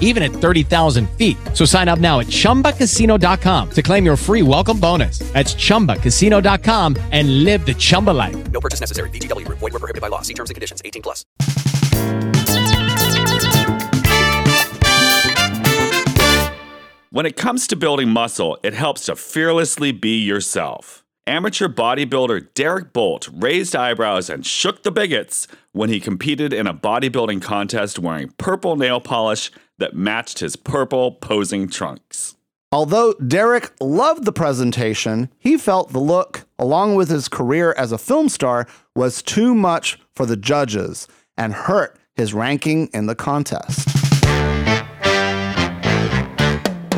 even at 30,000 feet. So sign up now at ChumbaCasino.com to claim your free welcome bonus. That's ChumbaCasino.com and live the Chumba life. No purchase necessary. VGW Group. Void where prohibited by law. See terms and conditions. 18+. When it comes to building muscle, it helps to fearlessly be yourself. Amateur bodybuilder Derek Bolt raised eyebrows and shook the bigots when he competed in a bodybuilding contest wearing purple nail polish that matched his purple posing trunks. Although Derek loved the presentation, he felt the look, along with his career as a film star, was too much for the judges and hurt his ranking in the contest.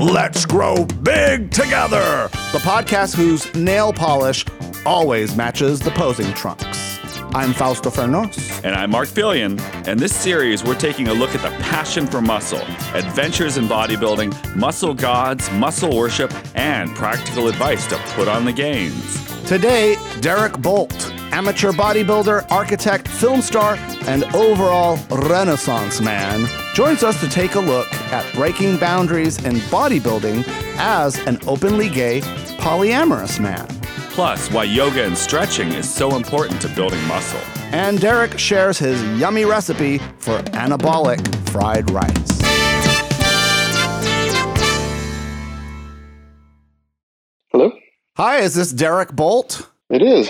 Let's Grow Big Together, the podcast whose nail polish always matches the posing trunks. I'm Fausto Fernos. And I'm Marc Felion. And this series, we're taking a look at the passion for muscle, adventures in bodybuilding, muscle gods, muscle worship, and practical advice to put on the gains. Today, Derek Bolt, amateur bodybuilder, architect, film star, and overall Renaissance man, joins us to take a look at breaking boundaries in bodybuilding as an openly gay, polyamorous man. Plus, why yoga and stretching is so important to building muscle. And Derek shares his yummy recipe for anabolic fried rice. Hello? Hi, is this Derek Bolt? It is.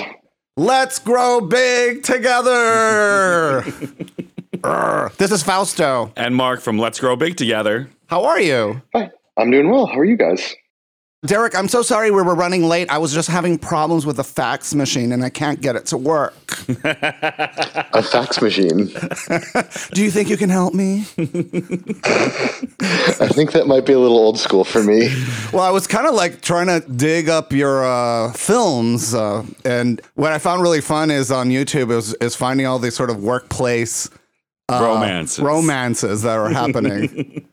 Let's grow big together! This is Fausto. And Mark from Let's Grow Big Together. How are you? Hi, I'm doing well. How are you guys? Derek, I'm so sorry we were running late. I was just having problems with the fax machine, and I can't get it to work. A fax machine? Do you think you can help me? I think that might be a little old school for me. Well, I was kind of like trying to dig up your films, and what I found really fun is on YouTube is finding all these sort of workplace romances that are happening.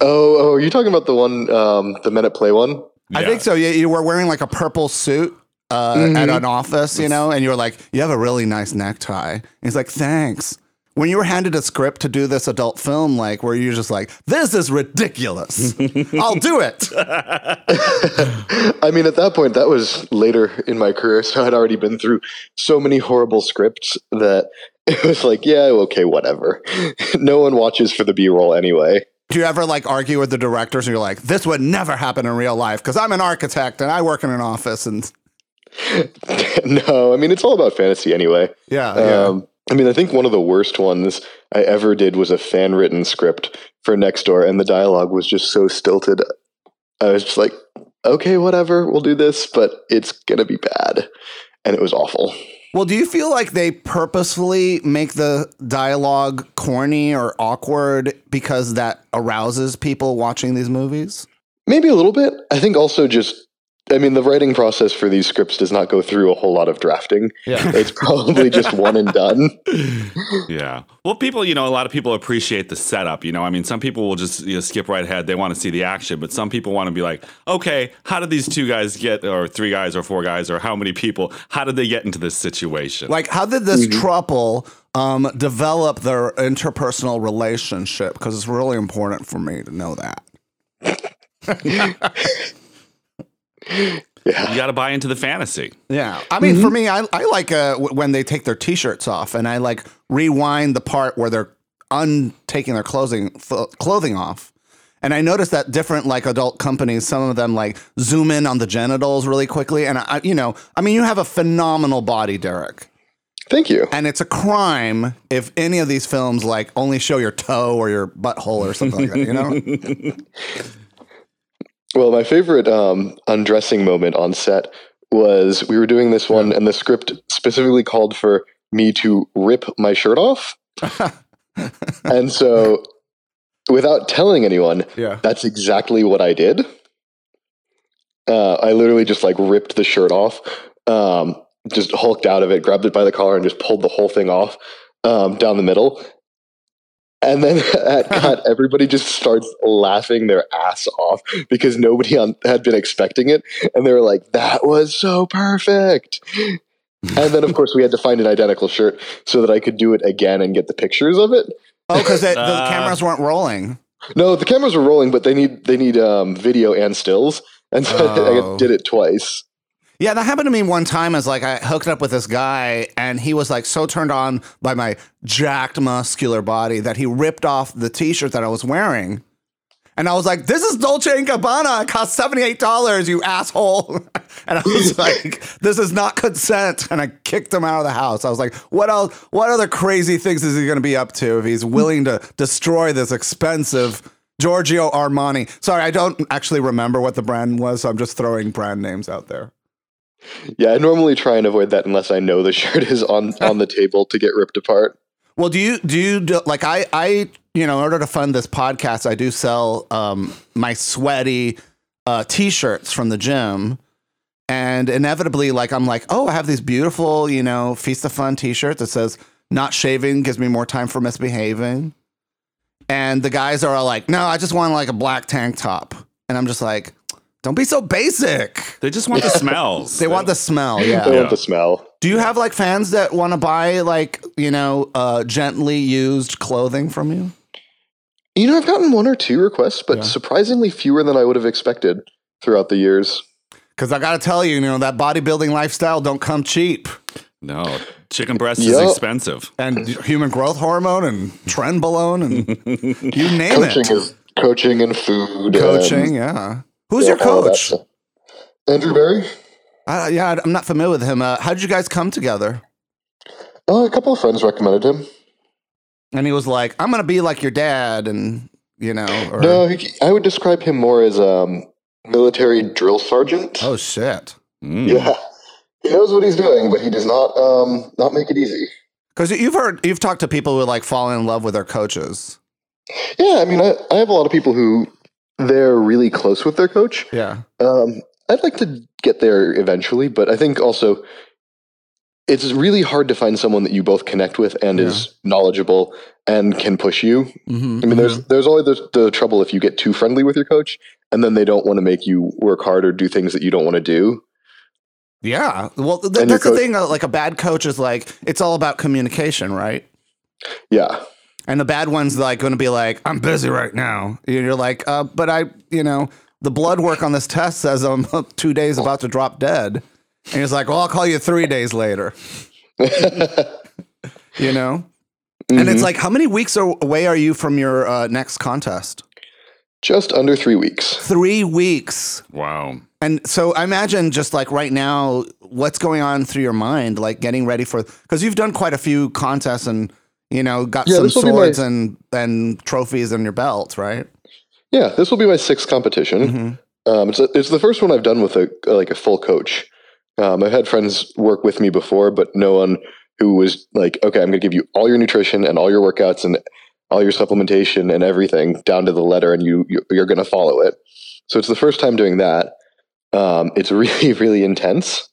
Oh, you're talking about the one, the Men at Play one? Yeah. I think so. Yeah, you were wearing like a purple suit at an office, you know, and you were like, you have a really nice necktie. And he's like, thanks. When you were handed a script to do this adult film, like, where you're just like, this is ridiculous. I'll do it. I mean, at that point, that was later in my career, so I'd already been through so many horrible scripts that it was like, yeah, okay, whatever. No one watches for the B-roll anyway. Do you ever like argue with the directors and you're like, this would never happen in real life because I'm an architect and I work in an office? And no, I mean, it's all about fantasy anyway. Yeah. I mean, I think one of the worst ones I ever did was a fan written script for Nextdoor, and the dialogue was just so stilted. I was just like, okay, whatever, we'll do this, but it's going to be bad. And it was awful. Well, do you feel like they purposefully make the dialogue corny or awkward because that arouses people watching these movies? Maybe a little bit. I think also the writing process for these scripts does not go through a whole lot of drafting. Yeah. It's probably just one and done. Yeah. Well, people, you know, a lot of people appreciate the setup, you know. I mean, some people will just skip right ahead. They want to see the action, but some people want to be like, okay, how did these two guys get, or three guys or four guys, or how many people, how did they get into this situation? Like, how did this trouble develop their interpersonal relationship? Because it's really important for me to know that. Yeah. You got to buy into the fantasy. Yeah. I mean, for me, I like when they take their T-shirts off, and I like rewind the part where they're taking their clothing off. And I noticed that different like adult companies, some of them like zoom in on the genitals really quickly. And, you have a phenomenal body, Derek. Thank you. And it's a crime if any of these films like only show your toe or your butthole or something like that, you know? Well, my favorite undressing moment on set was we were doing this one and the script specifically called for me to rip my shirt off. And so without telling anyone, that's exactly what I did. I literally just like ripped the shirt off, just hulked out of it, grabbed it by the collar and just pulled the whole thing off down the middle. And then at cut, everybody just starts laughing their ass off because nobody had been expecting it. And they were like, that was so perfect. And then, of course, we had to find an identical shirt so that I could do it again and get the pictures of it. Oh, because the cameras weren't rolling. No, the cameras were rolling, but they need video and stills. And so I did it twice. Yeah, that happened to me one time as like I hooked up with this guy and he was like so turned on by my jacked muscular body that he ripped off the T-shirt that I was wearing. And I was like, this is Dolce & Gabbana. It cost $78, you asshole. And I was like, this is not consent. And I kicked him out of the house. I was like, what else? What other crazy things is he going to be up to if he's willing to destroy this expensive Giorgio Armani? Sorry, I don't actually remember what the brand was, so I'm just throwing brand names out there. Yeah, I normally try and avoid that unless I know the shirt is on the table to get ripped apart. Well, do you like I you know, in order to fund this podcast, I do sell my sweaty T-shirts from the gym. And inevitably, like I'm like, oh, I have these beautiful, you know, Feast of Fun T-shirts that says not shaving gives me more time for misbehaving. And the guys are all like, no, I just want like a black tank top. And I'm just like, don't be so basic. They just want the smells. They want the smell. Yeah. They want the smell. Do you have like fans that want to buy like, you know, gently used clothing from you? You know, I've gotten one or two requests, but surprisingly fewer than I would have expected throughout the years. Because I got to tell you, you know, that bodybuilding lifestyle don't come cheap. No. Chicken breast is expensive. And human growth hormone and trenbolone and you name it. Coaching and food. Coaching. Who's your coach? Andrew Berry. I'm not familiar with him. How did you guys come together? A couple of friends recommended him. And he was like, I'm going to be like your dad. And, you know. Or... No, I would describe him more as a military drill sergeant. Oh, shit. Mm. Yeah. He knows what he's doing, but he does not make it easy. Because you've talked to people who like fall in love with their coaches. Yeah. I mean, I have a lot of people who. They're really close with their coach. Yeah. I'd like to get there eventually, but I think also it's really hard to find someone that you both connect with and is knowledgeable and can push you. Mm-hmm. I mean, there's always the trouble if you get too friendly with your coach and then they don't want to make you work hard or do things that you don't want to do. Yeah. Well, that's the thing. Like a bad coach is like, it's all about communication, right? Yeah. And the bad one's like going to be like, I'm busy right now. You're like, but I, you know, the blood work on this test says I'm 2 days about to drop dead. And he's like, well, I'll call you 3 days later. You know? Mm-hmm. And it's like, how many weeks away are you from your next contest? Just under 3 weeks. 3 weeks. Wow. And so I imagine just like right now, what's going on through your mind, like getting ready for, because you've done quite a few contests and, you know, got some swords and trophies in your belt, right? Yeah, this will be my sixth competition. Mm-hmm. It's the first one I've done with a full coach. I've had friends work with me before, but no one who was like, okay, I'm going to give you all your nutrition and all your workouts and all your supplementation and everything down to the letter, and you're going to follow it. So it's the first time doing that. It's really, really intense.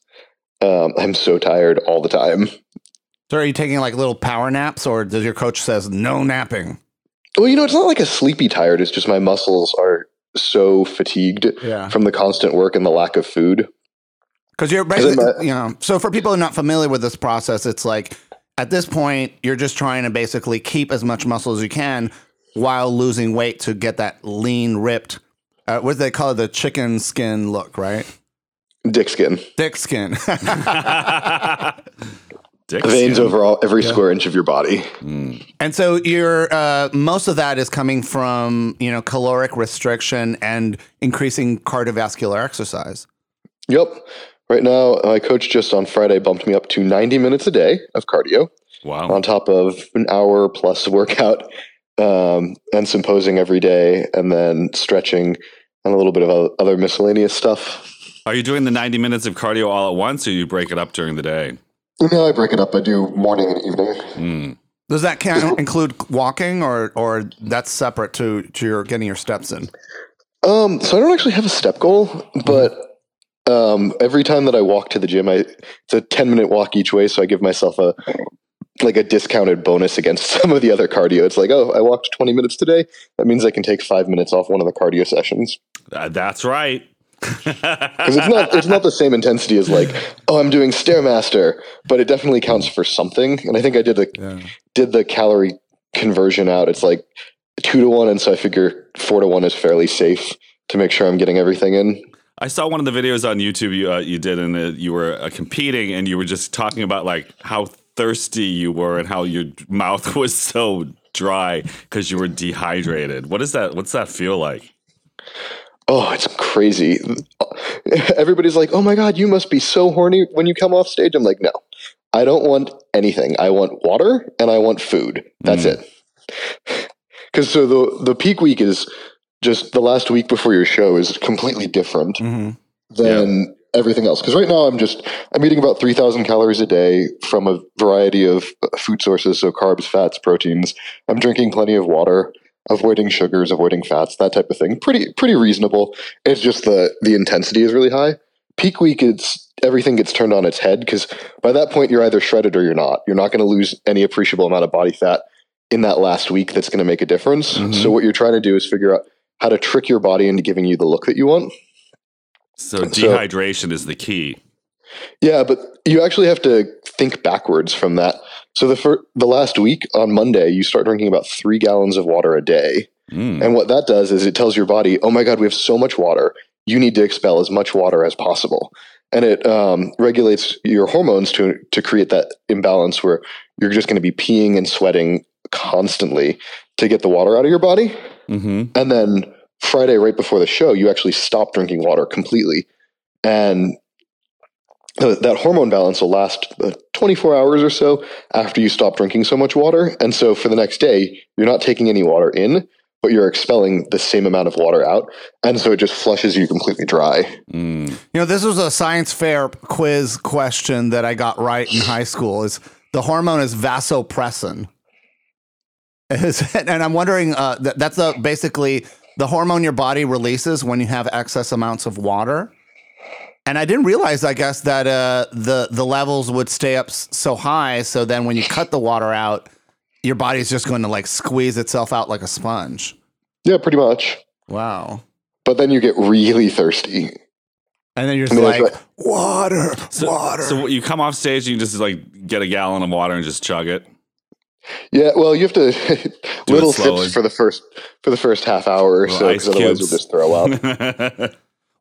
I'm so tired all the time. So are you taking like little power naps or does your coach says no napping? Well, you know, it's not like a sleepy tired. It's just my muscles are so fatigued from the constant work and the lack of food. Because you're basically, you know, so for people who are not familiar with this process, it's like at this point, you're just trying to basically keep as much muscle as you can while losing weight to get that lean, ripped. What do they call it? The chicken skin look, right? Dick skin. Dick skin. Veins over every square inch of your body. Mm. And so your most of that is coming from, you know, caloric restriction and increasing cardiovascular exercise. Yep. Right now, my coach just on Friday bumped me up to 90 minutes a day of cardio. Wow. On top of an hour plus workout and some posing every day, and then stretching and a little bit of other miscellaneous stuff. Are you doing the 90 minutes of cardio all at once, or you break it up during the day? No, I break it up. I do morning and evening. Mm. Does that count, include walking, or that's separate to your getting your steps in? So I don't actually have a step goal, but every time that I walk to the gym, it's a 10-minute walk each way. So I give myself a discounted bonus against some of the other cardio. It's like, oh, I walked 20 minutes today. That means I can take 5 minutes off one of the cardio sessions. That's right. Because it's not the same intensity as like, oh, I'm doing Stairmaster, but it definitely counts for something. And I think I did the calorie conversion out. It's like 2 to 1, and so I figure 4 to 1 is fairly safe to make sure I'm getting everything in. I saw one of the videos on YouTube you did, and you were competing, and you were just talking about like how thirsty you were and how your mouth was so dry because you were dehydrated. What is that? What's that feel like? Oh, it's crazy. Everybody's like, oh my God, you must be so horny when you come off stage. I'm like, no, I don't want anything. I want water and I want food. That's it. Because so the peak week is just the last week before your show is completely different than everything else. Because right now I'm eating about 3,000 calories a day from a variety of food sources. So carbs, fats, proteins. I'm drinking plenty of water, avoiding sugars, avoiding fats, that type of thing. Pretty reasonable. It's just the intensity is really high. Peak week, it's everything gets turned on its head, because by that point you're either shredded or you're not. You're not going to lose any appreciable amount of body fat in that last week that's going to make a difference. Mm-hmm. So what you're trying to do is figure out how to trick your body into giving you the look that you want. So dehydration is the key. Yeah, but you actually have to think backwards from that. So the last week on Monday, you start drinking about 3 gallons of water a day. Mm. And what that does is it tells your body, oh my God, we have so much water. You need to expel as much water as possible. And it regulates your hormones to create that imbalance where you're just going to be peeing and sweating constantly to get the water out of your body. Mm-hmm. And then Friday, right before the show, you actually stop drinking water completely. And that hormone balance will last 24 hours or so after you stop drinking so much water. And so for the next day, you're not taking any water in, but you're expelling the same amount of water out. And so it just flushes you completely dry. Mm. You know, this was a science fair quiz question that I got right in high school. Is the hormone is vasopressin. And I'm wondering, that's basically the hormone your body releases when you have excess amounts of water. And I didn't realize, I guess, that the levels would stay up so high. So then when you cut the water out, your body's just going to like squeeze itself out like a sponge. Yeah, pretty much. Wow. But then you get really thirsty. And then you're just like, water. So you come off stage and you just like get a gallon of water and just chug it. Yeah, well, you have to little sips for the first half hour or so, because otherwise you'll just throw up.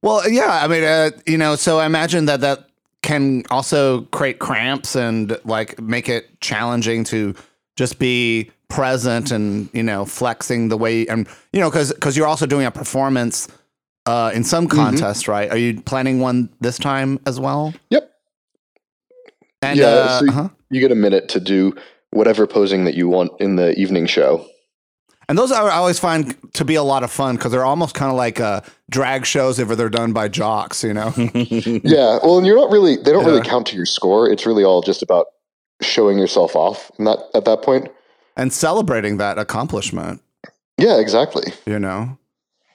Well, yeah, I mean, so I imagine that can also create cramps and like make it challenging to just be present and, you know, flexing the way, and, you know, because you're also doing a performance in some contest, right? Are you planning one this time as well? Yep. And you get a minute to do whatever posing that you want in the evening show. And those I always find to be a lot of fun, because they're almost kind of like drag shows if they're done by jocks, you know? Yeah. Well, and they don't really count to your score. It's really all just about showing yourself off at that point. And celebrating that accomplishment. Yeah, exactly. You know?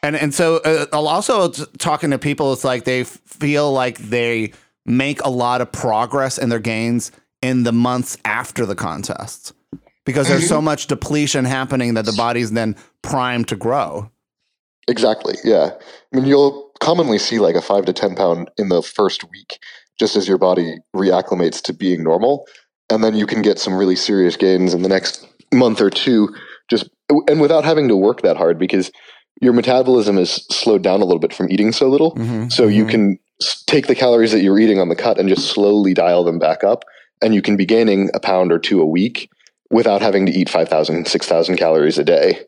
And so also talking to people, it's like they feel like they make a lot of progress in their gains in the months after the contests, because there's so much depletion happening that the body's then primed to grow. Exactly. Yeah. I mean, you'll commonly see like a 5 to 10 pound in the first week, just as your body reacclimates to being normal. And then you can get some really serious gains in the next month or two, and without having to work that hard, because your metabolism is slowed down a little bit from eating so little. Mm-hmm. So you can take the calories that you're eating on the cut and just slowly dial them back up. And you can be gaining a pound or two a week without having to eat 5,000, 6,000 calories a day.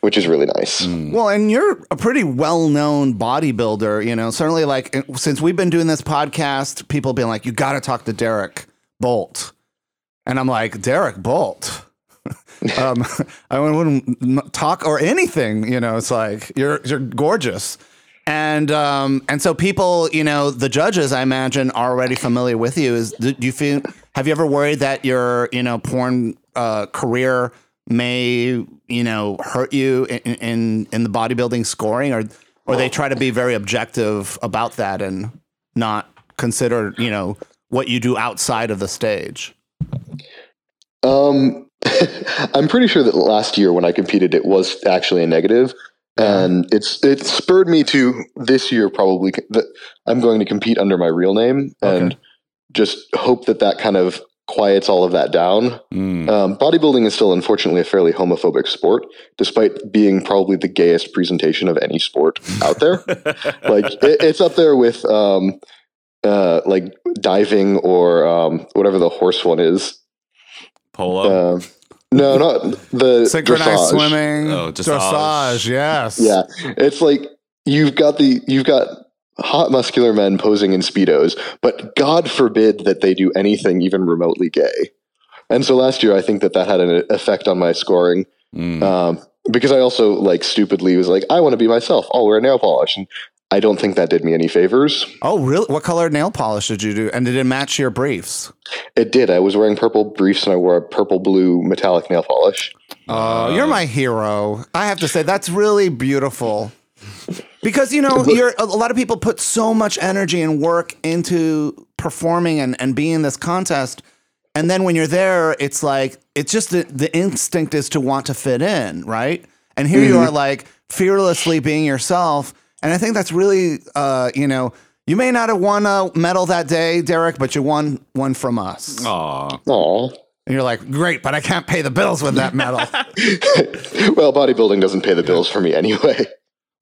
which is really nice. Mm. Well, and you're a pretty well-known bodybuilder, you know, certainly like since we've been doing this podcast, people have been like, you got to talk to Derek Bolt. And I'm like, Derek Bolt. I wouldn't talk or anything, you know, it's like you're gorgeous. And so people, you know, the judges, I imagine, are already familiar with you. Have you ever worried that your, you know, porn career may, you know, hurt you in the bodybuilding scoring, or they try to be very objective about that and not consider, you know, what you do outside of the stage? I'm pretty sure that last year when I competed, it was actually a negative. And it spurred me to this year, probably that I'm going to compete under my real name and just hope that kind of quiets all of that down. Mm. Bodybuilding is still, unfortunately, a fairly homophobic sport, despite being probably the gayest presentation of any sport out there. Like it's up there with like diving or whatever the horse one is. Polo. No, not the synchronized dressage. Swimming. Oh, dressage. Yes. Yeah. It's like you've got hot muscular men posing in Speedos, but God forbid that they do anything even remotely gay. And so last year, I think that had an effect on my scoring. Mm. Because I also like stupidly was like, I want to be myself. I'll wear nail polish. And I don't think that did me any favors. Oh, really? What color nail polish did you do? And did it match your briefs? It did. I was wearing purple briefs and I wore a purple blue metallic nail polish. Oh, you're my hero. I have to say, that's really beautiful. Because, you know, a lot of people put so much energy and work into performing and being in this contest. And then when you're there, it's like, it's just the instinct is to want to fit in, right? And here you are like fearlessly being yourself. And I think that's really, you know, you may not have won a medal that day, Derek, but you won one from us. Aww. And you're like, great, but I can't pay the bills with that medal. Well, bodybuilding doesn't pay the bills for me anyway.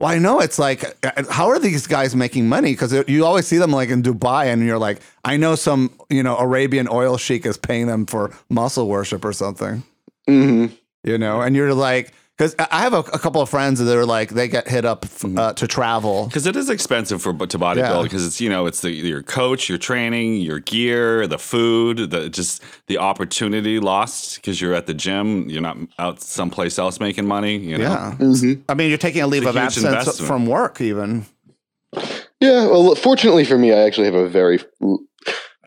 Well, I know. It's like, how are these guys making money? Because you always see them like in Dubai and you're like, I know some, you know, Arabian oil sheik is paying them for muscle worship or something. Mm-hmm. You know, and you're like... Because I have a couple of friends that are like, they get hit up to travel. Because it is expensive to bodybuild because it's, you know, it's your coach, your training, your gear, the food, the opportunity lost because you're at the gym. You're not out someplace else making money, you know? Yeah. Mm-hmm. I mean, you're taking a leave of absence from work even. Yeah. Well, fortunately for me, I actually have a very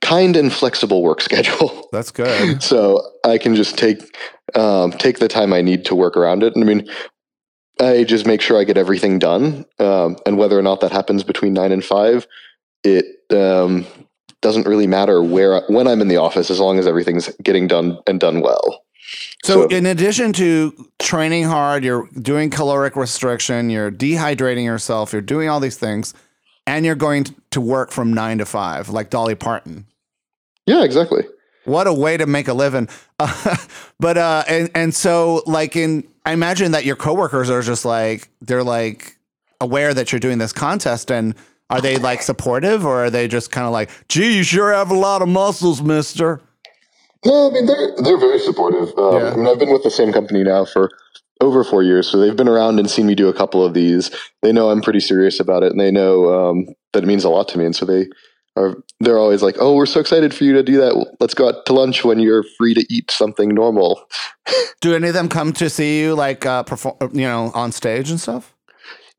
kind and flexible work schedule. That's good. So I can just take the time I need to work around it. And I mean, I just make sure I get everything done. And whether or not that happens between 9 and 5, it doesn't really matter when I'm in the office, as long as everything's getting done and done well. So in addition to training hard, you're doing caloric restriction, you're dehydrating yourself, you're doing all these things, and you're going to work from 9 to 5, like Dolly Parton. Yeah, exactly. What a way to make a living. But so like I imagine that your coworkers are just like, they're like aware that you're doing this contest, and are they like supportive, or are they just kind of like, gee, you sure have a lot of muscles, mister? No, I mean, they're very supportive. I mean, I've been with the same company now for over 4 years. So they've been around and seen me do a couple of these. They know I'm pretty serious about it, and they know that it means a lot to me. And so they're always like, oh, we're so excited for you to do that. Let's go out to lunch when you're free to eat something normal. Do any of them come to see you like perform, you know, on stage and stuff?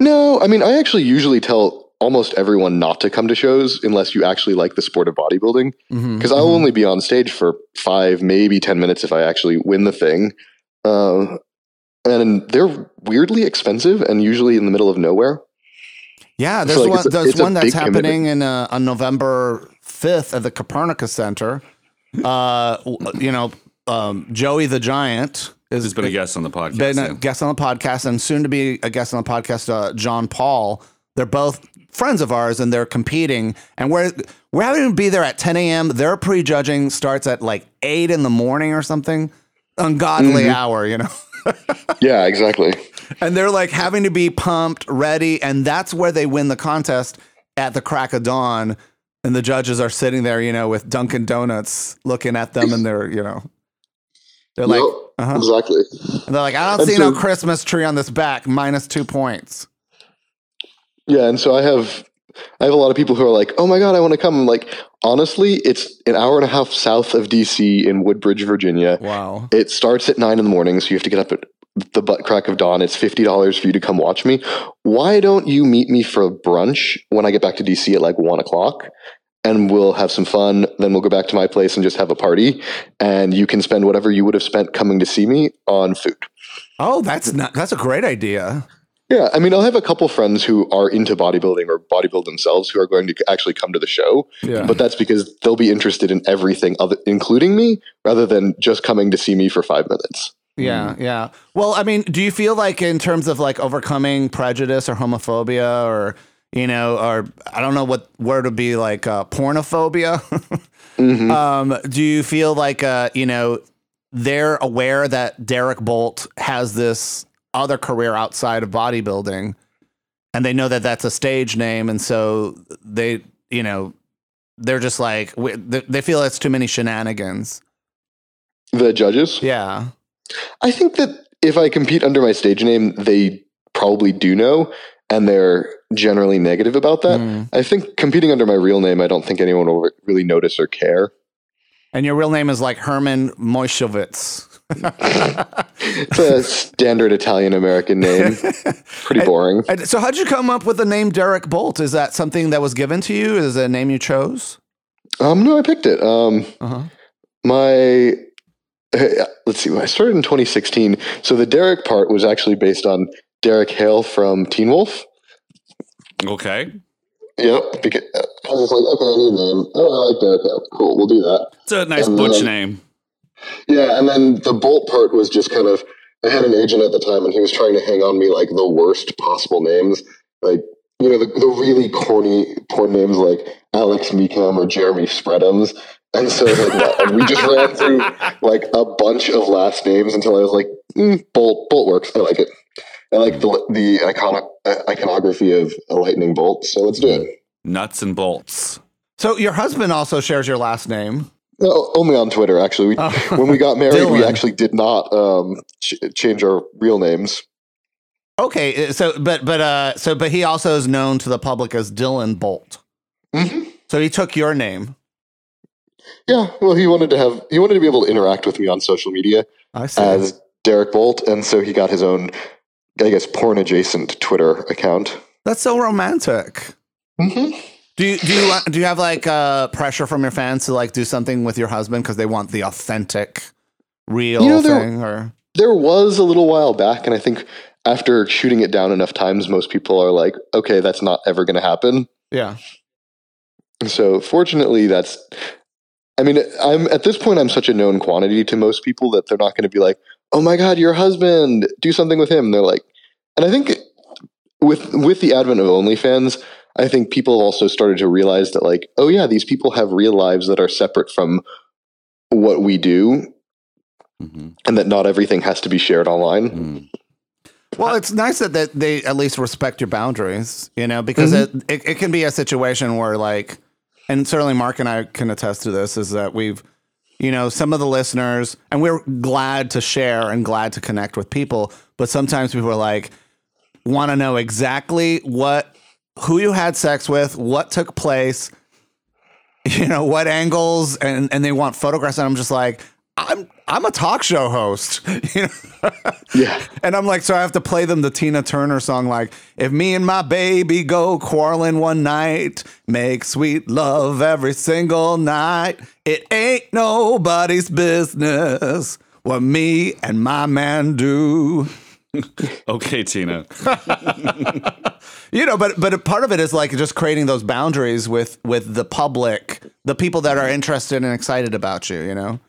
No, I mean, I actually usually tell almost everyone not to come to shows unless you actually like the sport of bodybuilding, because I'll only be on stage for 5, maybe 10 minutes if I actually win the thing. And they're weirdly expensive and usually in the middle of nowhere. Yeah, there's one that's happening on November 5th at the Copernicus Center. Joey the Giant has been a guest on the podcast. And soon to be a guest on the podcast, John Paul. They're both friends of ours, and they're competing. And we're having to be there at 10 a.m. Their prejudging starts at like 8 in the morning or something. Ungodly hour, you know? Yeah, exactly. And they're like having to be pumped, ready, and that's where they win the contest at the crack of dawn. And the judges are sitting there, you know, with Dunkin' Donuts looking at them, and they're, you know. They're like, nope, exactly. And they're like, I don't see no Christmas tree on this back, minus 2 points. Yeah, and so I have a lot of people who are like, oh my God, I want to come. I'm like, honestly, it's an hour and a half south of DC in Woodbridge, Virginia. Wow. It starts at 9 a.m, so you have to get up at the butt crack of dawn. It's $50 for you to come watch me. Why don't you meet me for brunch when I get back to DC at like 1 o'clock? And we'll have some fun. Then we'll go back to my place and just have a party. And you can spend whatever you would have spent coming to see me on food. Oh, that's a great idea. Yeah, I mean, I'll have a couple friends who are into bodybuilding or bodybuild themselves who are going to actually come to the show, yeah. But that's because they'll be interested in everything, including me, rather than just coming to see me for 5 minutes. Yeah, yeah. Well, I mean, do you feel like in terms of like overcoming prejudice or homophobia or, you know, or I don't know what word would be like pornophobia? Mm-hmm. Do you feel like, you know, they're aware that Derek Bolt has this other career outside of bodybuilding and they know that that's a stage name, and so they, you know, they're just like they feel it's too many shenanigans, the judges? Yeah, I think that if I compete under my stage name, they probably do know, and they're generally negative about that. I think competing under my real name, I don't think anyone will really notice or care. And your real name is like Herman Moishevitz. It's a standard Italian-American name. Pretty boring. So how'd you come up with the name Derek Bolt? Is that something that was given to you? Is it a name you chose? No, I picked it. Let's see. I started in 2016. So the Derek part was actually based on Derek Hale from Teen Wolf. Okay. Yep. Because I was like, okay, I need a name. Oh, I like Derek Hale. Cool. We'll do that. It's a nice butch name. Yeah, and then the Bolt part was just kind of, I had an agent at the time, and he was trying to hang on me, like, the worst possible names. Like, you know, the really corny porn names like Alex Meekum or Jeremy Spreadums. And so and we just ran through, like, a bunch of last names until I was like, Bolt works. I like it. I like the iconography of a lightning bolt, so let's do it. Nuts and bolts. So your husband also shares your last name. No, only on Twitter, actually. When we got married, we actually did not change our real names. Okay, so but he also is known to the public as Dylan Bolt. Mm-hmm. So he took your name. Yeah, well, he wanted to be able to interact with me on social media as Derek Bolt, and so he got his own, I guess, porn adjacent Twitter account. That's so romantic. Mm-hmm. Do you have like pressure from your fans to like do something with your husband because they want the authentic, real thing? Or there was a little while back, and I think after shooting it down enough times, most people are like, "Okay, that's not ever going to happen." Yeah. So fortunately, I'm at this point, I'm such a known quantity to most people that they're not going to be like, "Oh my God, your husband, do something with him." They're like, and I think with the advent of OnlyFans, I think people also started to realize that, like, oh yeah, these people have real lives that are separate from what we do, mm-hmm. and that not everything has to be shared online. Mm. Well, it's nice that they at least respect your boundaries, you know, because mm-hmm. it can be a situation where, like, and certainly Mark and I can attest to this, is that we've, you know, some of the listeners, and we're glad to share and glad to connect with people, but sometimes people are like, want to know exactly who you had sex with, what took place, you know, what angles, and they want photographs. And I'm just like, I'm a talk show host, you know? Yeah. And I'm like, so I have to play them the Tina Turner song, like, if me and my baby go quarreling one night, make sweet love every single night, it ain't nobody's business what me and my man do. Okay, Tina. You know, but a part of it is like just creating those boundaries with the public, the people that are interested and excited about you, you know?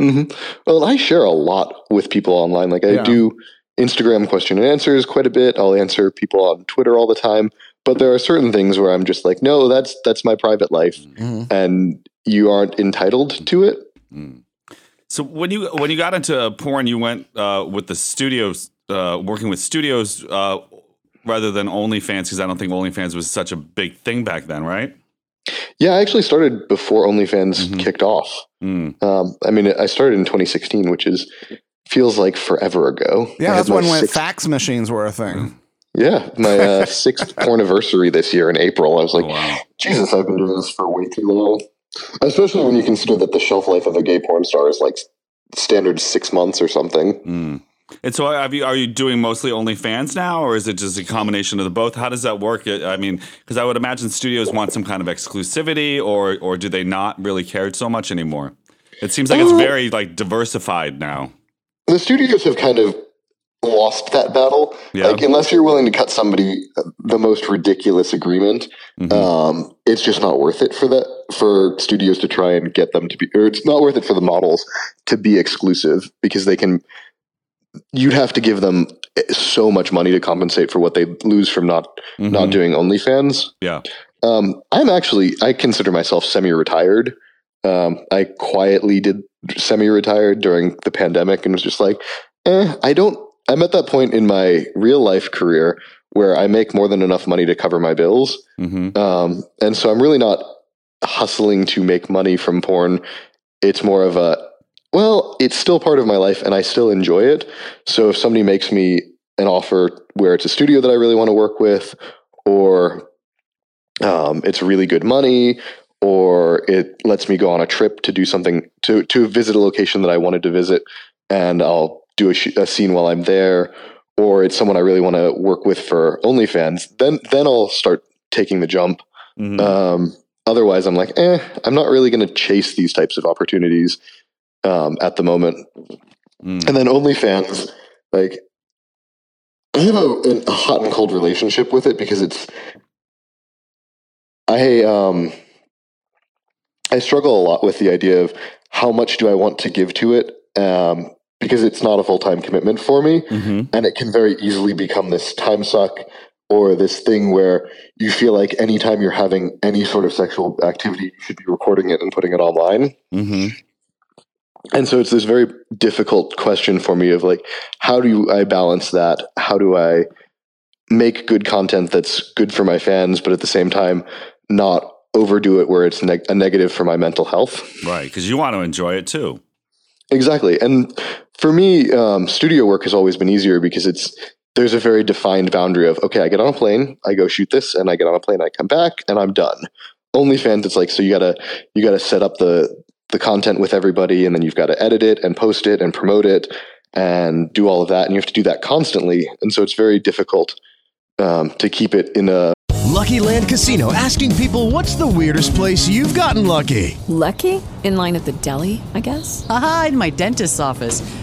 Mm-hmm. Well, I share a lot with people online. Like I do Instagram question and answers quite a bit. I'll answer people on Twitter all the time. But there are certain things where I'm just like, no, that's my private life, mm-hmm. and you aren't entitled to it. Mm-hmm. So when you got into porn, you went with the studios, working with studios rather than OnlyFans, because I don't think OnlyFans was such a big thing back then, right? Yeah, I actually started before OnlyFans kicked off. I mean, I started in 2016, which feels like forever ago. Yeah, that's when fax machines were a thing. Yeah, my sixth anniversary this year in April. I was like, Jesus, I've been doing this for way too long. Especially when you consider that the shelf life of a gay porn star is like standard 6 months or something. And so are you doing mostly OnlyFans now, or is it just a combination of the both? How does that work? I mean, because I would imagine studios want some kind of exclusivity, or do they not really care so much anymore? It seems like it's very like diversified now. The studios have kind of lost that battle. Yeah. Like, unless you're willing to cut somebody the most ridiculous agreement, it's just not worth it for studios to try and get them to be, or it's not worth it for the models to be exclusive, because you'd have to give them so much money to compensate for what they lose from not doing OnlyFans. Yeah. I consider myself semi-retired. I quietly did semi-retired during the pandemic and was just like, I'm at that point in my real life career where I make more than enough money to cover my bills. And so I'm really not hustling to make money from porn. It's more of it's still part of my life and I still enjoy it. So if somebody makes me an offer where it's a studio that I really want to work with, or it's really good money, or it lets me go on a trip to do something, to visit a location that I wanted to visit, and I'll do a scene while I'm there, or it's someone I really want to work with for OnlyFans, then I'll start taking the jump. Otherwise, I'm like, I'm not really going to chase these types of opportunities at the moment. And then OnlyFans, like, I have a hot and cold relationship with it, because I struggle a lot with the idea of how much do I want to give to it, because it's not a full-time commitment for me, and it can very easily become this time suck or this thing where you feel like anytime you're having any sort of sexual activity, you should be recording it and putting it online. And so it's this very difficult question for me of like, how do I balance that? How do I make good content that's good for my fans, but at the same time not overdo it where it's a negative for my mental health? Right, because you want to enjoy it too. Exactly. And for me, studio work has always been easier, because there's a very defined boundary of, okay, I get on a plane, I go shoot this, and I get on a plane, I come back, and I'm done. OnlyFans, it's like, so you gotta set up the content with everybody, and then you've got to edit it and post it and promote it and do all of that, and you have to do that constantly, and so it's very difficult to keep it in a... Lucky Land Casino asking people, what's the weirdest place you've gotten lucky? Lucky? In line at the deli, I guess? Aha, in my dentist's office.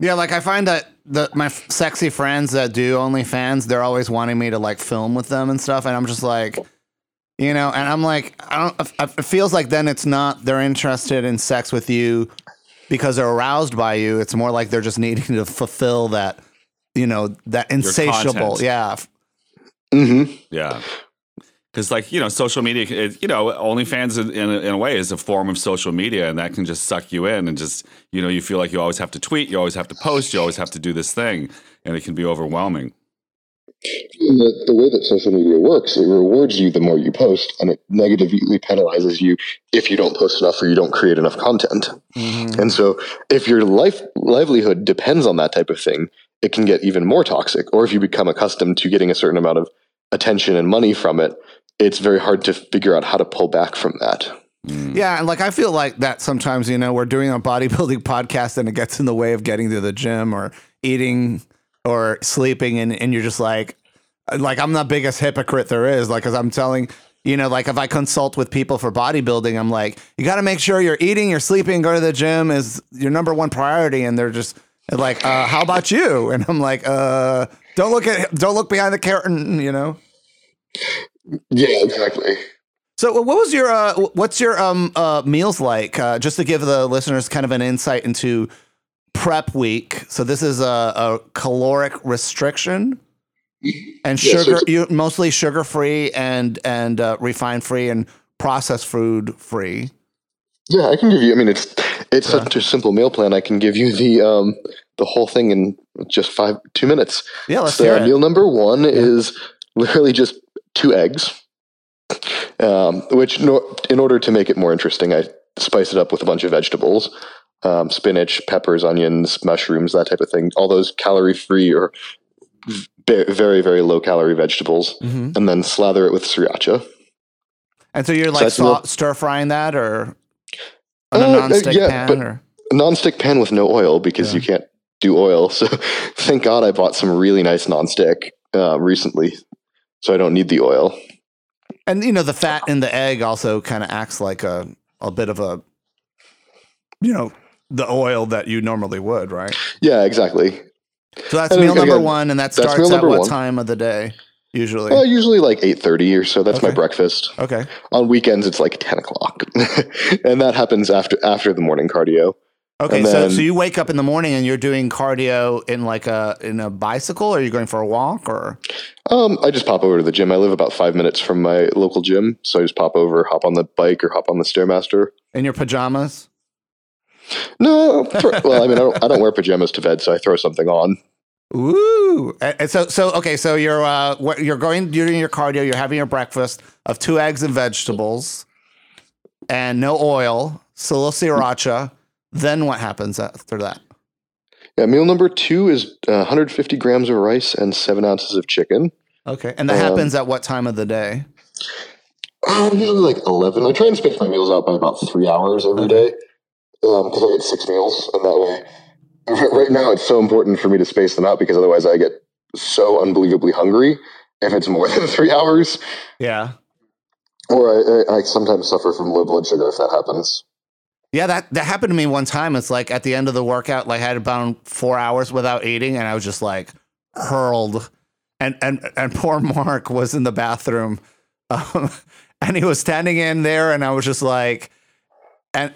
Yeah, like I find that my sexy friends that do OnlyFans, they're always wanting me to like film with them and stuff, and I'm just like, you know, and I'm like, it feels like then it's not they're interested in sex with you because they're aroused by you. It's more like they're just needing to fulfill that, you know, that insatiable. Yeah. Yeah. Because, like, you know, social media, you know, OnlyFans in a way is a form of social media, and that can just suck you in and just, you know, you feel like you always have to tweet, you always have to post, you always have to do this thing, and it can be overwhelming. The way that social media works, it rewards you the more you post, and it negatively penalizes you if you don't post enough or you don't create enough content. And so if your livelihood depends on that type of thing, it can get even more toxic. Or if you become accustomed to getting a certain amount of attention and money from it, it's very hard to figure out how to pull back from that. Yeah, and like I feel like that sometimes, you know, we're doing a bodybuilding podcast and it gets in the way of getting to the gym or eating or sleeping, and you're just like I'm the biggest hypocrite there is, like, because I'm telling, you know, like if I consult with people for bodybuilding, I'm like, you got to make sure you're eating, you're sleeping, go to the gym is your number one priority, and they're just like, how about you? And I'm like, don't look behind the curtain, you know. Yeah, exactly. So what was your what's your meals like, just to give the listeners kind of an insight into prep week. So this is a caloric restriction and sugar, mostly sugar free and refined free and processed food free. Yeah, I can give you, I mean, it's such a simple meal plan. I can give you the whole thing in just 2 minutes. Yeah, let's hear it. Meal number one is literally just 2 eggs, which in order to make it more interesting, I spice it up with a bunch of vegetables, spinach, peppers, onions, mushrooms, that type of thing. All those calorie-free or very, very low-calorie vegetables, and then slather it with sriracha. And so you're like stir-frying that or on a non-stick pan? Or? A non-stick pan with no oil because you can't do oil. So thank God I bought some really nice non-stick recently, so I don't need the oil. And, you know, the fat in the egg also kind of acts like a bit of a, you know, the oil that you normally would, right? Yeah, exactly. So that's meal number one, and that starts at what time of the day usually? Well, usually like 8:30 or so. That's my breakfast. Okay. On weekends, it's like 10 o'clock. And that happens after the morning cardio. Okay, and so you wake up in the morning and you're doing cardio in like in a bicycle, or are you going for a walk, or? I just pop over to the gym. I live about 5 minutes from my local gym, so I just pop over, hop on the bike, or hop on the Stairmaster. In your pajamas? No, well, I mean, I don't wear pajamas to bed, so I throw something on. Ooh, and so you're doing your cardio, you're having your breakfast of 2 eggs and vegetables, and no oil, so a little sriracha. Then what happens after that? Yeah, meal number 2 is 150 grams of rice and 7 ounces of chicken. Okay, and that happens at what time of the day? Usually like 11. I try and space my meals out by about 3 hours every day because I get 6 meals, and that way. Right now, it's so important for me to space them out because otherwise, I get so unbelievably hungry if it's more than 3 hours. Yeah, or I sometimes suffer from low blood sugar if that happens. Yeah, that happened to me one time. It's like at the end of the workout, like I had about 4 hours without eating, and I was just like hurled. And poor Mark was in the bathroom, and he was standing in there, and I was just like, I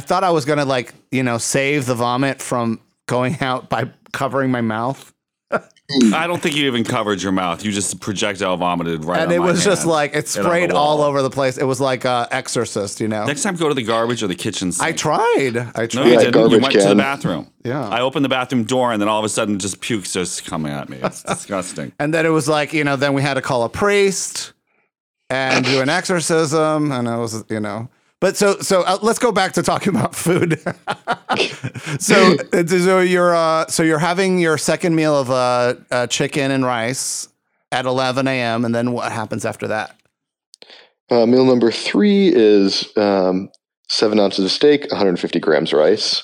thought I was gonna, like, you know, save the vomit from going out by covering my mouth. I don't think you even covered your mouth. You just projectile vomited right and on my hand. And it was just like, it sprayed all over the place. It was like Exorcist, you know. Next time, go to the garbage or the kitchen sink. I tried. No, you didn't. You went to the bathroom. Yeah. I opened the bathroom door, and then all of a sudden, just puke starts coming at me. It's disgusting. And then it was like, you know, then we had to call a priest and do an exorcism. And I was, you know. But so let's go back to talking about food. So you're having your second meal of chicken and rice at 11 a.m. And then what happens after that? Meal number 3 is 7 ounces of steak, 150 grams rice.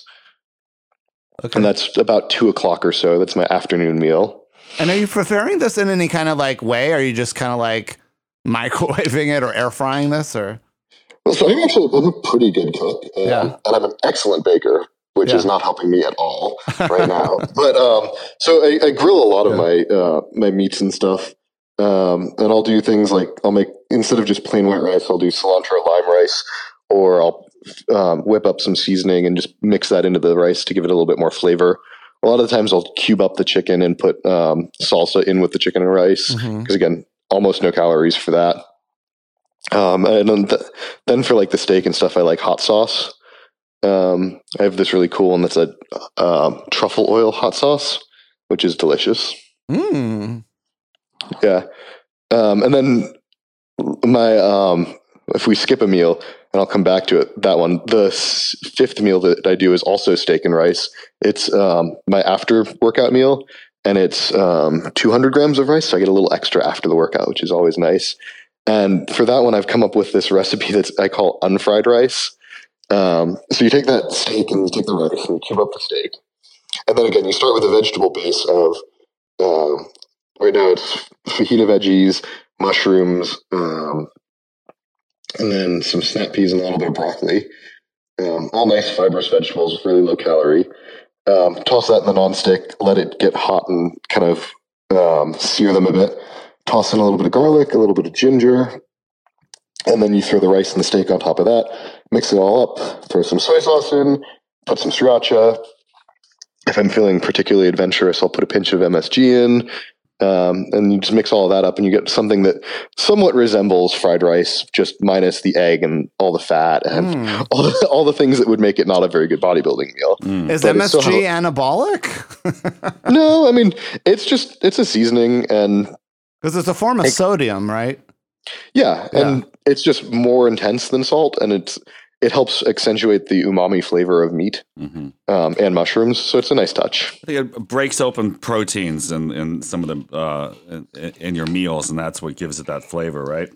Okay. And that's about 2 o'clock or so. That's my afternoon meal. And are you preparing this in any kind of like way? Are you just kind of like microwaving it or air frying this, or? Well, so I'm a pretty good cook, and I'm an excellent baker, which is not helping me at all right now. But so I grill a lot of my meats and stuff, and I'll do things like I'll make, instead of just plain white rice, I'll do cilantro lime rice, or I'll whip up some seasoning and just mix that into the rice to give it a little bit more flavor. A lot of the times I'll cube up the chicken and put salsa in with the chicken and rice because, again, almost no calories for that. And then for like the steak and stuff, I like hot sauce. I have this really cool one that's a truffle oil hot sauce, which is delicious. Mm. Yeah. And then my if we skip a meal, and I'll come back to it, that one, the fifth meal that I do is also steak and rice. It's my after workout meal, and it's 200 grams of rice, so I get a little extra after the workout, which is always nice. And for that one, I've come up with this recipe that I call unfried rice. So you take that steak and you take the rice and you cube up the steak. And then again, you start with a vegetable base of, right now it's fajita veggies, mushrooms, and then some snap peas and a little bit of broccoli. All nice fibrous vegetables, really low calorie. Toss that in the nonstick, let it get hot and kind of sear them a bit. Toss in a little bit of garlic, a little bit of ginger, and then you throw the rice and the steak on top of that. Mix it all up, throw some soy sauce in, put some sriracha, If I'm feeling particularly adventurous, I'll put a pinch of MSG in, and you just mix all of that up and you get something that somewhat resembles fried rice, just minus the egg and all the fat and all the things that would make it not a very good bodybuilding meal. Is but MSG anabolic? No, I mean, it's a seasoning, and because it's a form of sodium, right? Yeah. And it's just more intense than salt, and it helps accentuate the umami flavor of meat and mushrooms, so it's a nice touch. I think it breaks open proteins in some of the in your meals, and that's what gives it that flavor, right?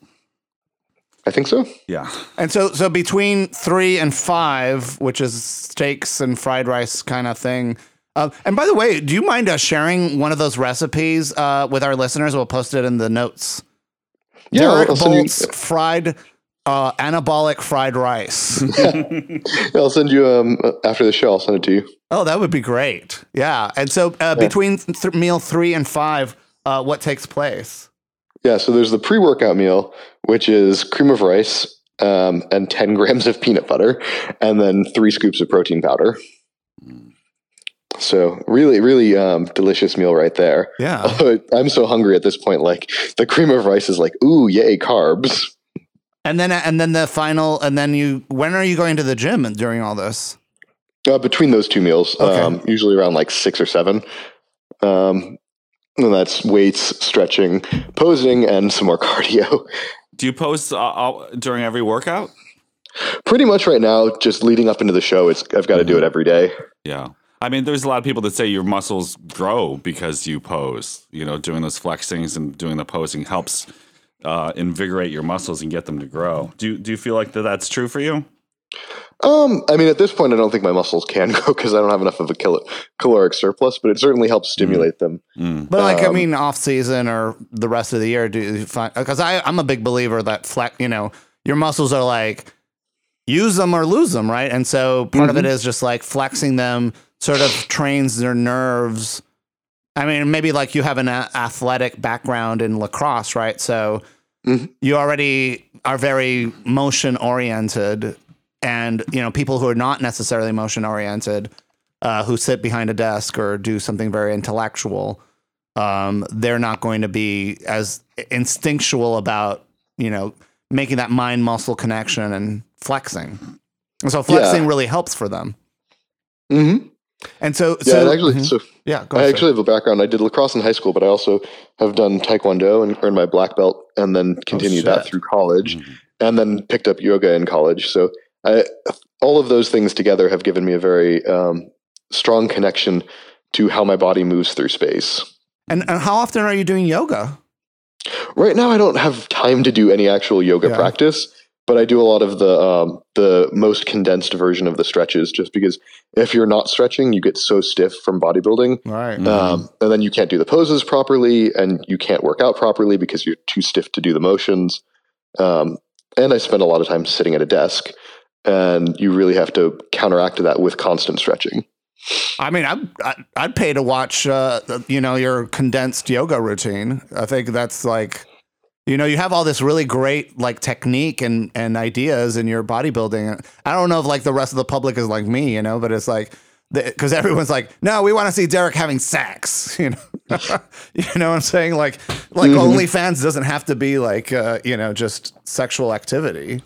I think so. Yeah. And so between 3 and 5, which is steaks and fried rice kind of thing. And by the way, do you mind sharing one of those recipes with our listeners? We'll post it in the notes. Yeah, Derek Bolt's fried anabolic fried rice. I'll send you after the show. I'll send it to you. Oh, that would be great. Yeah. And so between meal 3 and 5, what takes place? Yeah. So there's the pre-workout meal, which is cream of rice and 10 grams of peanut butter, and then 3 scoops of protein powder. So really, really delicious meal right there. Yeah. I'm so hungry at this point. Like, the cream of rice is like, ooh, yay, carbs. And then the final, and then when are you going to the gym during all this? Between those two meals, usually around like 6 or 7. And that's weights, stretching, posing, and some more cardio. Do you pose during every workout? Pretty much right now, just leading up into the show, I've got to do it every day. Yeah. I mean, there's a lot of people that say your muscles grow because you pose. You know, doing those flexings and doing the posing helps invigorate your muscles and get them to grow. Do you feel like that's true for you? I mean, at this point, I don't think my muscles can grow because I don't have enough of a caloric surplus, but it certainly helps stimulate them. But I mean, off season or the rest of the year, do you find, because I'm a big believer that your muscles are like, use them or lose them, right? And so part of it is just like flexing them sort of trains their nerves. I mean, maybe like you have an athletic background in lacrosse, right? So you already are very motion oriented, and people who are not necessarily motion oriented, who sit behind a desk or do something very intellectual, they're not going to be as instinctual about making that mind muscle connection and flexing. And so flexing really helps for them. Mm-hmm. And so, I actually have a background. I did lacrosse in high school, but I also have done Taekwondo and earned my black belt, and then continued that through college, and then picked up yoga in college. So all of those things together have given me a very strong connection to how my body moves through space. And how often are you doing yoga? Right now, I don't have time to do any actual yoga practice. But I do a lot of the most condensed version of the stretches, just because if you're not stretching, you get so stiff from bodybuilding. Right. And then you can't do the poses properly, and you can't work out properly because you're too stiff to do the motions. And I spend a lot of time sitting at a desk, and you really have to counteract that with constant stretching. I mean, I'd pay to watch, your condensed yoga routine. I think that's like... you have all this really great like technique and ideas in your bodybuilding. I don't know if like the rest of the public is like me, but it's like, because everyone's like, no, we want to see Derek having sex. You know what I'm saying? Like OnlyFans doesn't have to be like, just sexual activity.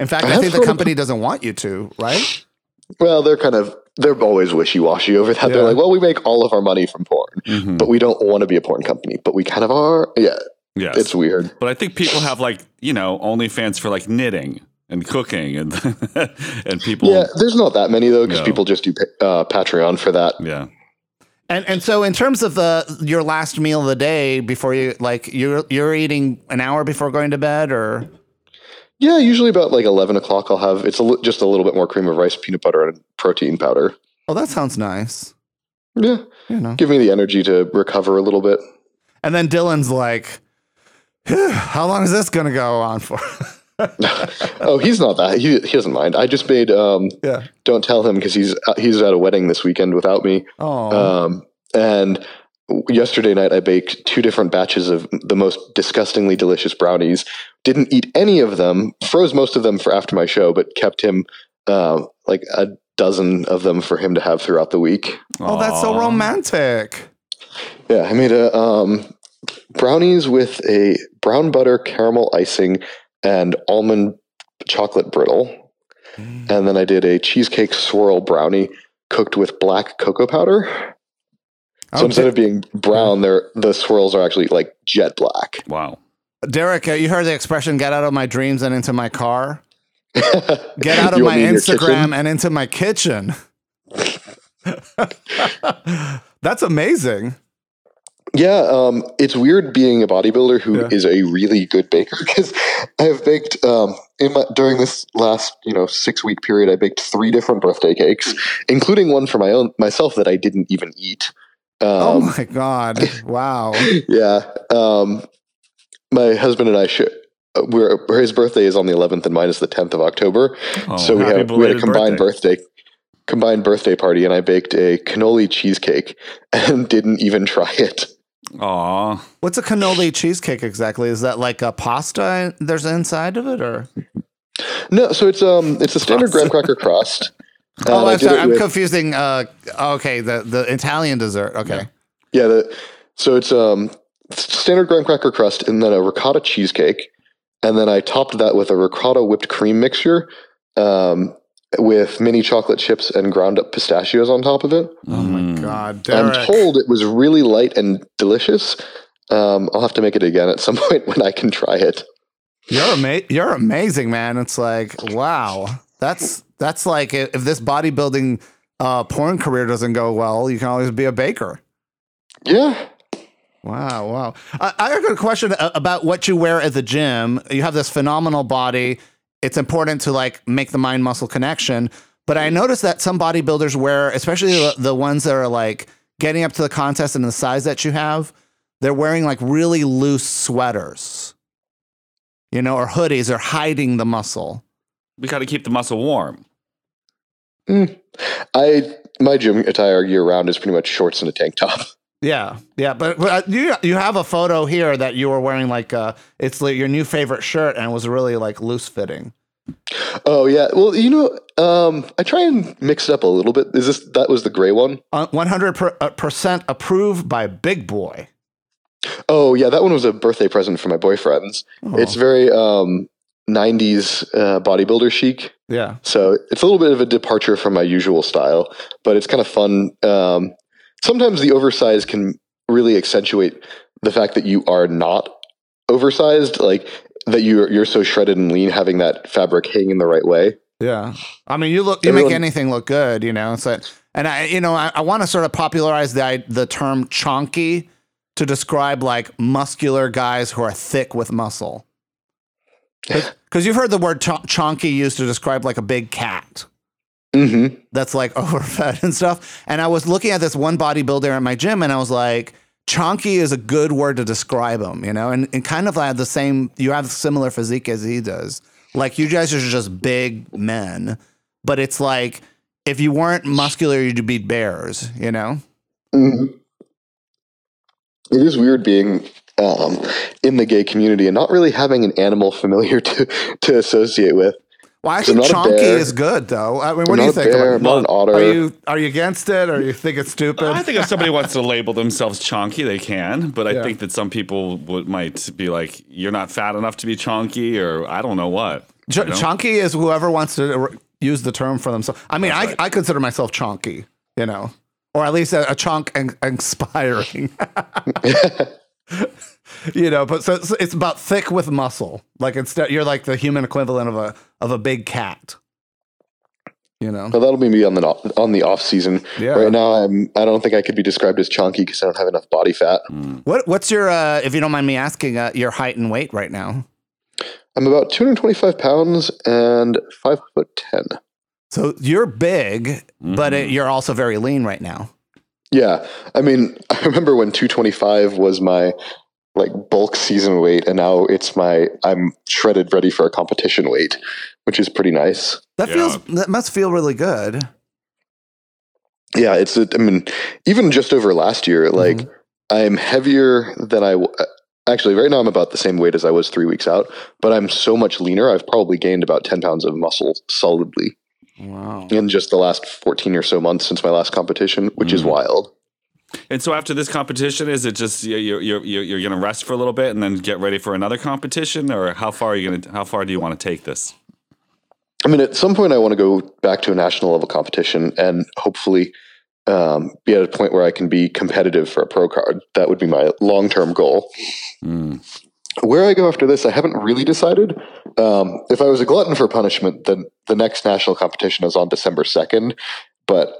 In fact, I think the company doesn't want you to, right? Well, they're always wishy-washy over that. Yeah. They're like, well, we make all of our money from porn, but we don't want to be a porn company, but we kind of are. Yeah. Yes. It's weird. But I think people have like, OnlyFans for like knitting and cooking and people. Yeah, there's not that many though, because people just do Patreon for that. Yeah. And so in terms of your last meal of the day before you, like you're eating an hour before going to bed or. Yeah, usually about like 11 o'clock I'll have, it's just a little bit more cream of rice, peanut butter and protein powder. Oh, that sounds nice. Yeah. Give me the energy to recover a little bit. And then Dylan's like, how long is this going to go on for? Oh, he's not that. He doesn't mind. I just made, don't tell him because he's at a wedding this weekend without me. Oh. And yesterday night I baked 2 different batches of the most disgustingly delicious brownies. Didn't eat any of them, froze most of them for after my show, but kept him like a dozen of them for him to have throughout the week. Oh, that's so romantic. Yeah, I made a brownies with a brown butter caramel icing and almond chocolate brittle. Mm. And then I did a cheesecake swirl brownie cooked with black cocoa powder. So instead of being brown, the swirls are actually like jet black. Wow. Derek, you heard the expression, get out of my dreams and into my car. Get out of my Instagram and into my kitchen. That's amazing. Yeah. It's weird being a bodybuilder who is a really good baker, because I've baked during this last 6-week period, I baked 3 different birthday cakes, including one for myself that I didn't even eat. Oh my God. Wow. Yeah. My husband and I his birthday is on the 11th and mine is the 10th of October. Oh, so we had a combined birthday party, and I baked a cannoli cheesecake and didn't even try it. Aw. What's a cannoli cheesecake exactly? Is that like a pasta there's inside of it, or? No, so it's a standard graham cracker crust. I'm confusing. Okay, the Italian dessert. Okay. Yeah. So it's standard graham cracker crust and then a ricotta cheesecake. And then I topped that with a ricotta whipped cream mixture with mini chocolate chips and ground up pistachios on top of it. Oh my God, Derek. I'm told it was really light and delicious. I'll have to make it again at some point when I can try it. You're amazing, man. It's like, wow. That's like if this bodybuilding porn career doesn't go well, you can always be a baker. Yeah. Wow. I have a question about what you wear at the gym. You have this phenomenal body. It's important to like make the mind muscle connection. But I noticed that some bodybuilders wear, especially the ones that are like getting up to the contest and the size that you have, they're wearing like really loose sweaters, or hoodies, or hiding the muscle. We got to keep the muscle warm. My gym attire year round is pretty much shorts and a tank top. Yeah, but you have a photo here that you were wearing like it's like your new favorite shirt, and it was really like loose fitting. Oh yeah, well I try and mix it up a little bit. That was the gray one? 100% approved by Big Boy. Oh yeah, that one was a birthday present for my boyfriends. Oh. It's very 90s bodybuilder chic. Yeah. So it's a little bit of a departure from my usual style, but it's kind of fun. Sometimes the oversize can really accentuate the fact that you are not oversized, like that you're so shredded and lean, having that fabric hanging the right way. Yeah. I mean, you make anything look good, so, and I want to sort of popularize the term chonky to describe like muscular guys who are thick with muscle. Because you've heard the word chonky used to describe like a big cat. Mm-hmm. That's like overfed and stuff. And I was looking at this one bodybuilder at my gym, and I was like, chonky is a good word to describe him, and kind of like you have similar physique as he does. Like you guys are just big men, but it's like, if you weren't muscular, you'd be bears, Mm-hmm. It is weird being in the gay community and not really having an animal familiar to associate with. Well, I think chonky is good, though. I mean, what do you think? I'm not an otter. Are you against it, or you think it's stupid? I think if somebody wants to label themselves chonky, they can. But I think that some people might be like, "You're not fat enough to be chonky," or I don't know what. Chonky is whoever wants to use the term for themselves. I mean, right. I consider myself chonky, or at least a chonk inspiring. But so it's about thick with muscle. Like instead, you're like the human equivalent of a big cat. Well, that'll be me on the off season. Yeah. Right now, I don't think I could be described as chonky because I don't have enough body fat. Mm. What's your if you don't mind me asking your height and weight right now? I'm about 225 pounds and 5'10". So you're big, but you're also very lean right now. Yeah. I mean, I remember when 225 was my like bulk season weight, and now it's I'm shredded, ready for a competition weight, which is pretty nice. That must feel really good. Yeah. Even just over last year, like I'm heavier than actually right now I'm about the same weight as I was 3 weeks out, but I'm so much leaner. I've probably gained about 10 pounds of muscle solidly. Wow. In just the last 14 or so months since my last competition, which is wild. And so after this competition, is it just you're going to rest for a little bit and then get ready for another competition, or how far do you want to take this? I mean, at some point I want to go back to a national level competition and hopefully be at a point where I can be competitive for a pro card. That would be my long-term goal. Mm. Where I go after this, I haven't really decided. If I was a glutton for punishment, then the next national competition is on December 2nd, but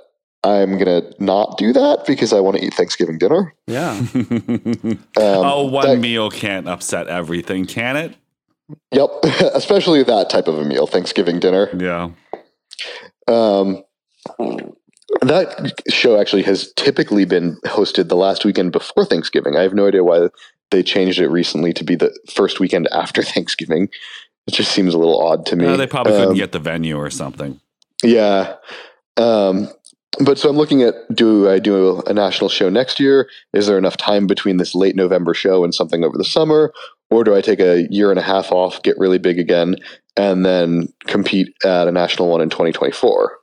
I'm going to not do that because I want to eat Thanksgiving dinner. Yeah. One meal can't upset everything, can it? Yep. Especially that type of a meal, Thanksgiving dinner. Yeah. That show actually has typically been hosted the last weekend before Thanksgiving. I have no idea why they changed it recently to be the first weekend after Thanksgiving. It just seems a little odd to me. They probably couldn't get the venue or something. Yeah. But so I'm looking at, do I do a national show next year? Is there enough time between this late November show and something over the summer? Or do I take a year and a half off, get really big again, and then compete at a national one in 2024?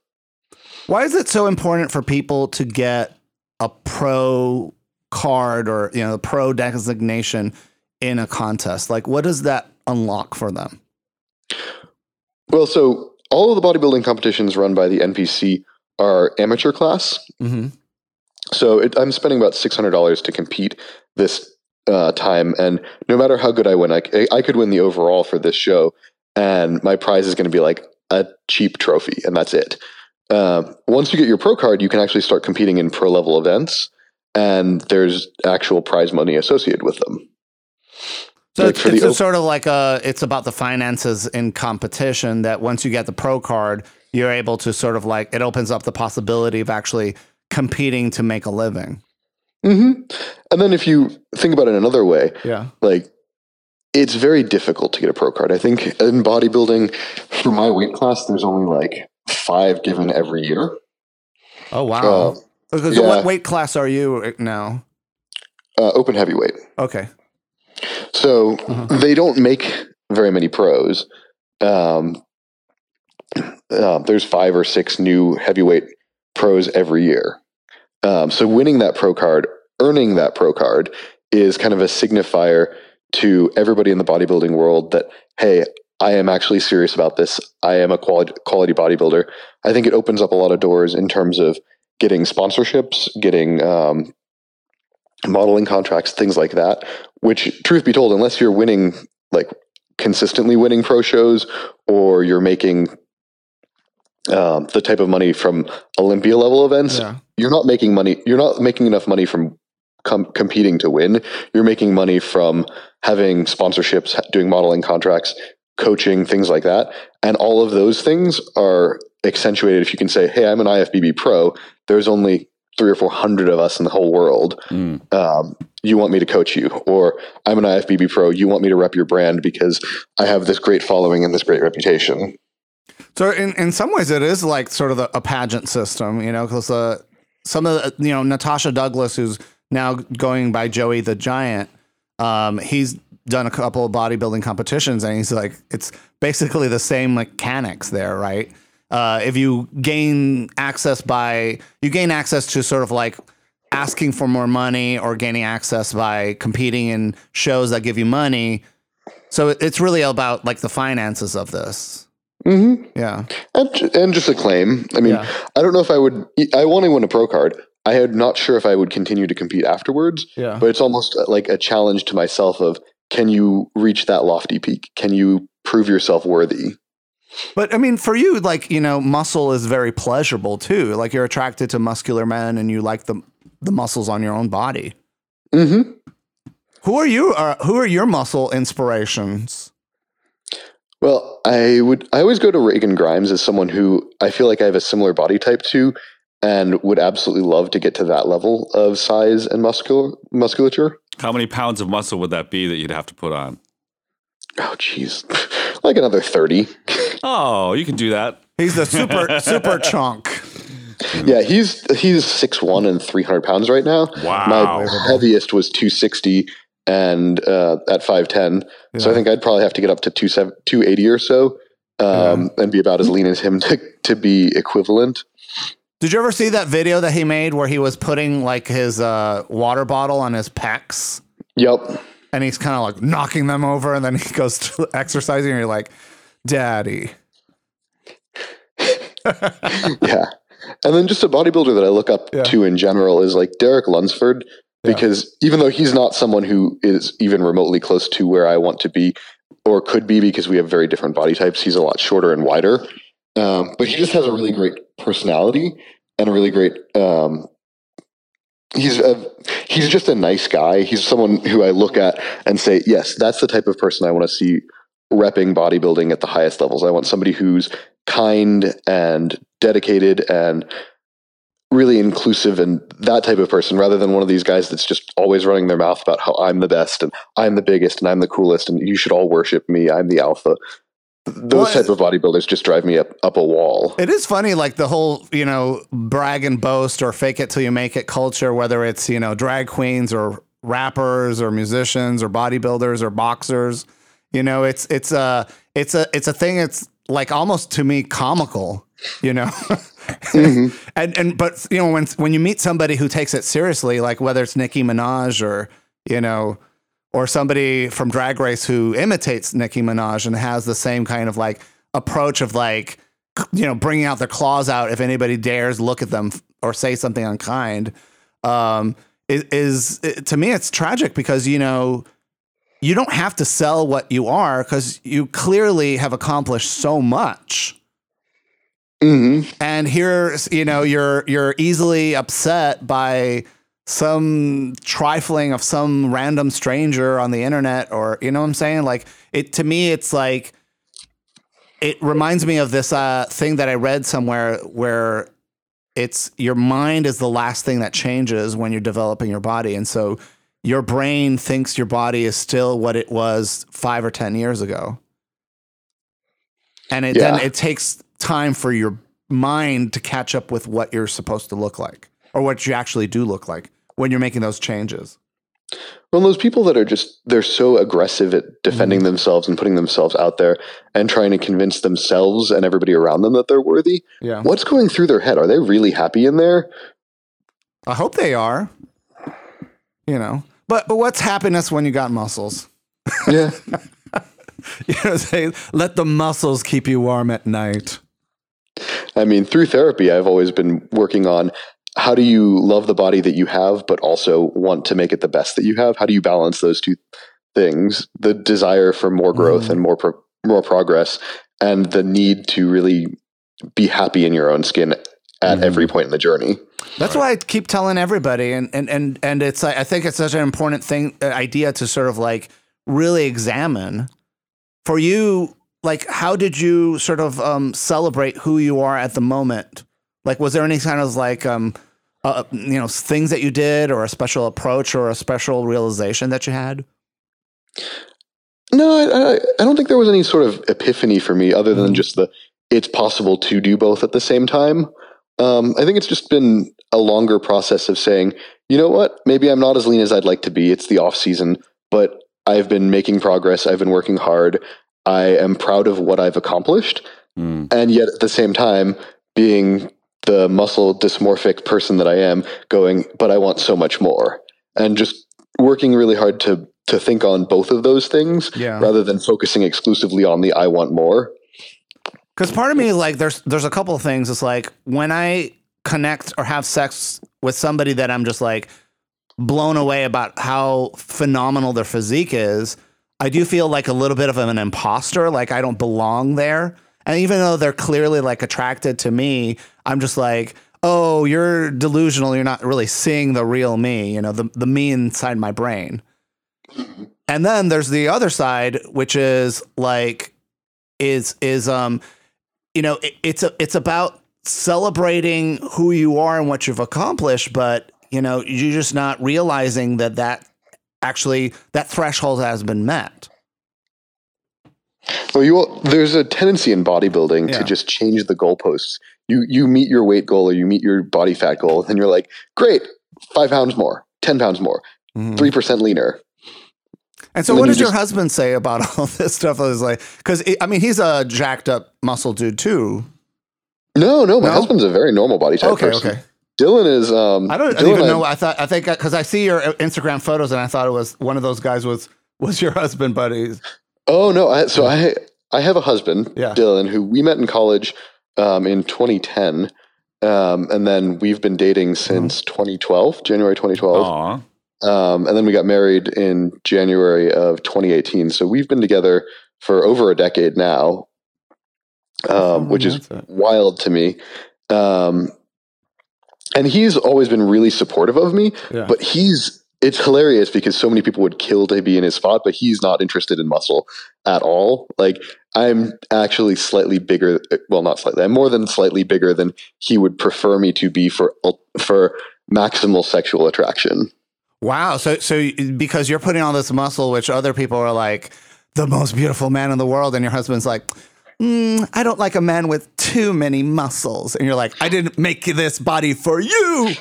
Why is it so important for people to get a pro card or, you know, the pro designation in a contest? Like, what does that unlock for them? Well, so all of the bodybuilding competitions run by the NPC are amateur class. Mm-hmm. So I'm spending about $600 to compete this time. And no matter how good I win, I could win the overall for this show. And my prize is going to be like a cheap trophy. And that's it. Once you get your pro card, you can actually start competing in pro level events. And there's actual prize money associated with them. So like it's about the finances in competition, that once you get the pro card, you're able to sort of like, it opens up the possibility of actually competing to make a living. Mm-hmm. And then if you think about it another way, like it's very difficult to get a pro card. I think in bodybuilding for my weight class, there's only like 5 given every year. Oh, wow. So what weight class are you now? Open heavyweight. Okay. So they don't make very many pros. There's 5 or 6 new heavyweight pros every year. So winning that pro card, earning that pro card is kind of a signifier to everybody in the bodybuilding world that, hey, I am actually serious about this. I am a quality bodybuilder. I think it opens up a lot of doors in terms of getting sponsorships, getting modeling contracts, things like that, which, truth be told, unless you're winning, like consistently winning pro shows, or you're making the type of money from Olympia level events, you're not making money. You're not making enough money from competing to win. You're making money from having sponsorships, doing modeling contracts, coaching, things like that. And all of those things are accentuated if you can say, hey, I'm an IFBB pro. There's only 300 or 400 of us in the whole world. You want me to coach you, or I'm an IFBB pro. You want me to rep your brand because I have this great following and this great reputation. So in some ways it is like sort of a pageant system, you know, because some of the, you know, Natasha Douglas, who's now going by Joey the Giant, he's done a couple of bodybuilding competitions, and he's like, it's basically the same mechanics there, right? If you gain access to sort of like asking for more money or gaining access by competing in shows that give you money. So it's really about like the finances of this. Mm-hmm. Yeah. And just a claim. I mean, I don't know if I want to win a pro card. I am not sure if I would continue to compete afterwards, but it's almost like a challenge to myself of, can you reach that lofty peak? Can you prove yourself worthy? But I mean, for you, like, you know, muscle is very pleasurable too. Like, you're attracted to muscular men and you like the muscles on your own body. Mm-hmm. Who are your muscle inspirations? Well, I always go to Reagan Grimes as someone who I feel like I have a similar body type to, and would absolutely love to get to that level of size and musculature. How many pounds of muscle would that be that you'd have to put on? Oh, geez. Like another 30. Oh, you can do that. He's the super chunk. Yeah, he's 6'1" and 300 pounds right now. Wow. My heaviest was 260 and at 5'10". Yeah. So I think I'd probably have to get up to 280 or so and be about as lean as him to be equivalent. Did you ever see that video that he made where he was putting like his water bottle on his pecs? Yep. And he's kind of like knocking them over, and then he goes to exercising, and you're like, Daddy. Yeah. And then just a bodybuilder that I look up to in general is like Derek Lunsford, because even though he's not someone who is even remotely close to where I want to be or could be, because we have very different body types, he's a lot shorter and wider. But he just has a really great personality and a really great, he's just a nice guy. He's someone who I look at and say, yes, that's the type of person I want to see repping bodybuilding at the highest levels. I want somebody who's kind and dedicated and really inclusive and that type of person, rather than one of these guys that's just always running their mouth about how I'm the best and I'm the biggest and I'm the coolest and you should all worship me. I'm the alpha. Those type of bodybuilders just drive me up a wall. It is funny, like the whole, brag and boast or fake it till you make it culture, whether it's, drag queens or rappers or musicians or bodybuilders or boxers, it's a thing. It's like almost to me comical, mm-hmm. But when you meet somebody who takes it seriously, like whether it's Nicki Minaj or, or somebody from Drag Race who imitates Nicki Minaj and has the same kind of like approach of like, bringing out their claws out if anybody dares look at them or say something unkind. To me, it's tragic because, you don't have to sell what you are because you clearly have accomplished so much. Mm-hmm. And here, you're easily upset by some trifling of some random stranger on the internet, or what I'm saying? Like, it to me, it's like, it reminds me of this thing that I read somewhere where it's your mind is the last thing that changes when you're developing your body, and so your brain thinks your body is still what it was 5 or 10 years ago, and then it takes time for your mind to catch up with what you're supposed to look like or what you actually do look like when you're making those changes. Well, those people that are they're so aggressive at defending themselves and putting themselves out there and trying to convince themselves and everybody around them that they're worthy. Yeah. What's going through their head? Are they really happy in there? I hope they are, but what's happiness when you got muscles? Yeah. Let the muscles keep you warm at night. I mean, through therapy, I've always been working on how do you love the body that you have, but also want to make it the best that you have? How do you balance those two things? The desire for more growth and more progress, and the need to really be happy in your own skin at every point in the journey. That's why I keep telling everybody. And it's, I think it's such an important idea to sort of like really examine for you. Like, how did you sort of celebrate who you are at the moment? Like, was there any kind of like, things that you did or a special approach or a special realization that you had? No, I don't think there was any sort of epiphany for me other than just it's possible to do both at the same time. I think it's just been a longer process of saying, you know what, maybe I'm not as lean as I'd like to be. It's the off season, but I've been making progress. I've been working hard. I am proud of what I've accomplished. And yet at the same time being the muscle dysmorphic person that I am going, but I want so much more, and just working really hard to think on both of those things rather than focusing exclusively on the, I want more. 'Cause part of me, like there's a couple of things. It's like when I connect or have sex with somebody that I'm just like blown away about how phenomenal their physique is, I do feel like a little bit of an imposter. Like I don't belong there. And even though they're clearly like attracted to me, I'm just like, oh, you're delusional. You're not really seeing the real me, the me inside my brain. And then there's the other side, which is like, it's about celebrating who you are and what you've accomplished, but you're just not realizing that actually that threshold has been met. Well, there's a tendency in bodybuilding to just change the goalposts. You meet your weight goal or you meet your body fat goal, and you're like, great, 5 pounds more, 10 pounds more, 3% leaner. And so what does your husband say about all this stuff? I was like, because, I mean, he's a jacked up muscle dude, too. No, my husband's a very normal body type person. Okay. Dylan is... I don't even know. I think because I see your Instagram photos and I thought it was one of those guys was your husband, buddies. Oh, no. I have a husband, Dylan, who we met in college in 2010. And then we've been dating since 2012, January 2012. Aww. And then we got married in January of 2018. So we've been together for over a decade now, which is wild to me. And he's always been really supportive of me, but it's hilarious because so many people would kill to be in his spot, but he's not interested in muscle at all. Like, I'm actually slightly bigger. Well, not slightly. I'm more than slightly bigger than he would prefer me to be for maximal sexual attraction. Wow. So because you're putting on this muscle, which other people are like the most beautiful man in the world. And your husband's like, I don't like a man with too many muscles. And you're like, I didn't make this body for you.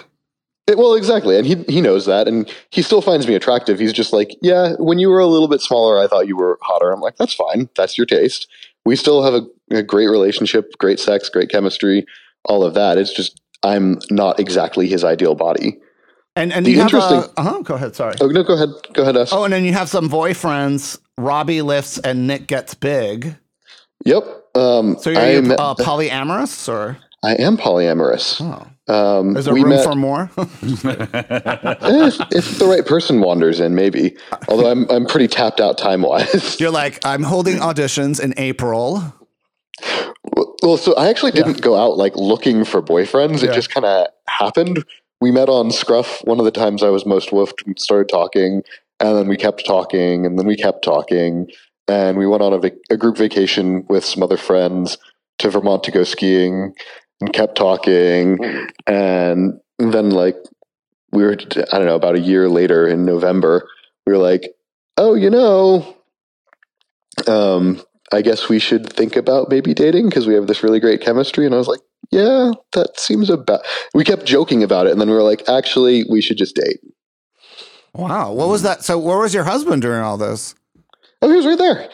Well, exactly. And he knows that. And he still finds me attractive. He's just like, yeah, when you were a little bit smaller, I thought you were hotter. I'm like, that's fine. That's your taste. We still have a great relationship, great sex, great chemistry, all of that. It's just, I'm not exactly his ideal body. And you have go ahead. Sorry. Oh, no, go ahead. Go ahead. Ask. Oh, and then you have some boyfriends, Robbie Lifts and Nick Gets Big. Yep. So you're polyamorous or? I am polyamorous. Oh. Is there room for more? if the right person wanders in, maybe. Although I'm pretty tapped out time wise. You're like, I'm holding auditions in April. Well, so I actually didn't go out like looking for boyfriends. It just kind of happened. We met on Scruff one of the times I was most woofed and started talking, and then we kept talking, and then we kept talking, and we went on a group vacation with some other friends to Vermont to go skiing and kept talking. And then like we were, I don't know, about a year later in November, we were like, oh, I guess we should think about maybe dating because we have this really great chemistry. And I was like, yeah, that seems about. We kept joking about it, and then we were like, "Actually, we should just date." Wow, what was that? So, where was your husband during all this? Oh, he was right there.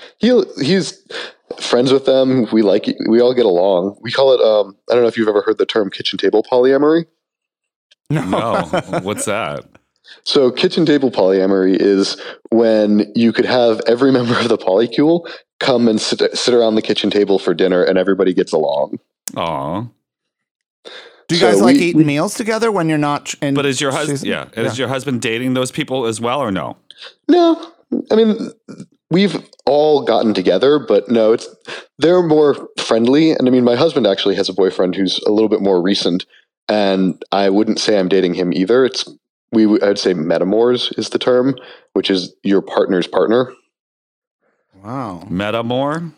He's friends with them. We all get along. We call it. I don't know if you've ever heard the term kitchen table polyamory. No, what's that? So, kitchen table polyamory is when you could have every member of the polycule come and sit around the kitchen table for dinner, and everybody gets along. Aw. Do you guys eating meals together when you're not? But is your husband? Yeah, is your husband dating those people as well, or no? No, I mean we've all gotten together, but no, they're more friendly. And I mean, my husband actually has a boyfriend who's a little bit more recent, and I wouldn't say I'm dating him either. I'd say metamors is the term, which is your partner's partner. Wow, metamor.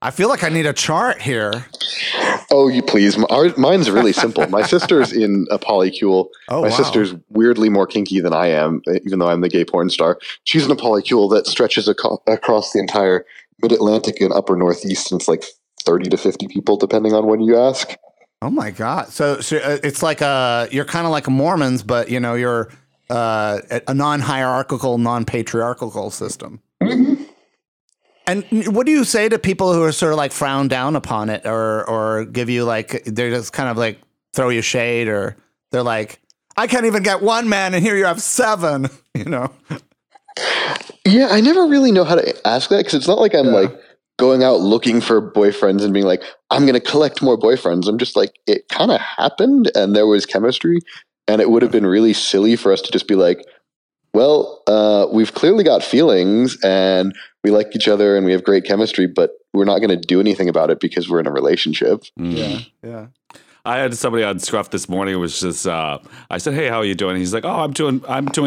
I feel like I need a chart here. Oh, you please. Mine's really simple. My sister's in a polycule. Oh, my sister's weirdly more kinky than I am, even though I'm the gay porn star. She's in a polycule that stretches across the entire mid-Atlantic and upper Northeast, and it's like 30 to 50 people, depending on when you ask. Oh, my God. So it's like you're kind of like Mormons, but, you're a non-hierarchical, non-patriarchal system. Mm-hmm. And what do you say to people who are sort of like frown down upon it or give you like, they're just kind of like throw you shade or they're like, I can't even get one man and here you have seven, Yeah, I never really know how to ask that because it's not like I'm like going out looking for boyfriends and being like, I'm going to collect more boyfriends. I'm just like, it kind of happened and there was chemistry and it would have been really silly for us to just be like, well, we've clearly got feelings and we like each other and we have great chemistry, but we're not going to do anything about it because we're in a relationship. Mm. Yeah. I had somebody on Scruff this morning who was just, I said, hey, how are you doing? He's like, oh, I'm doing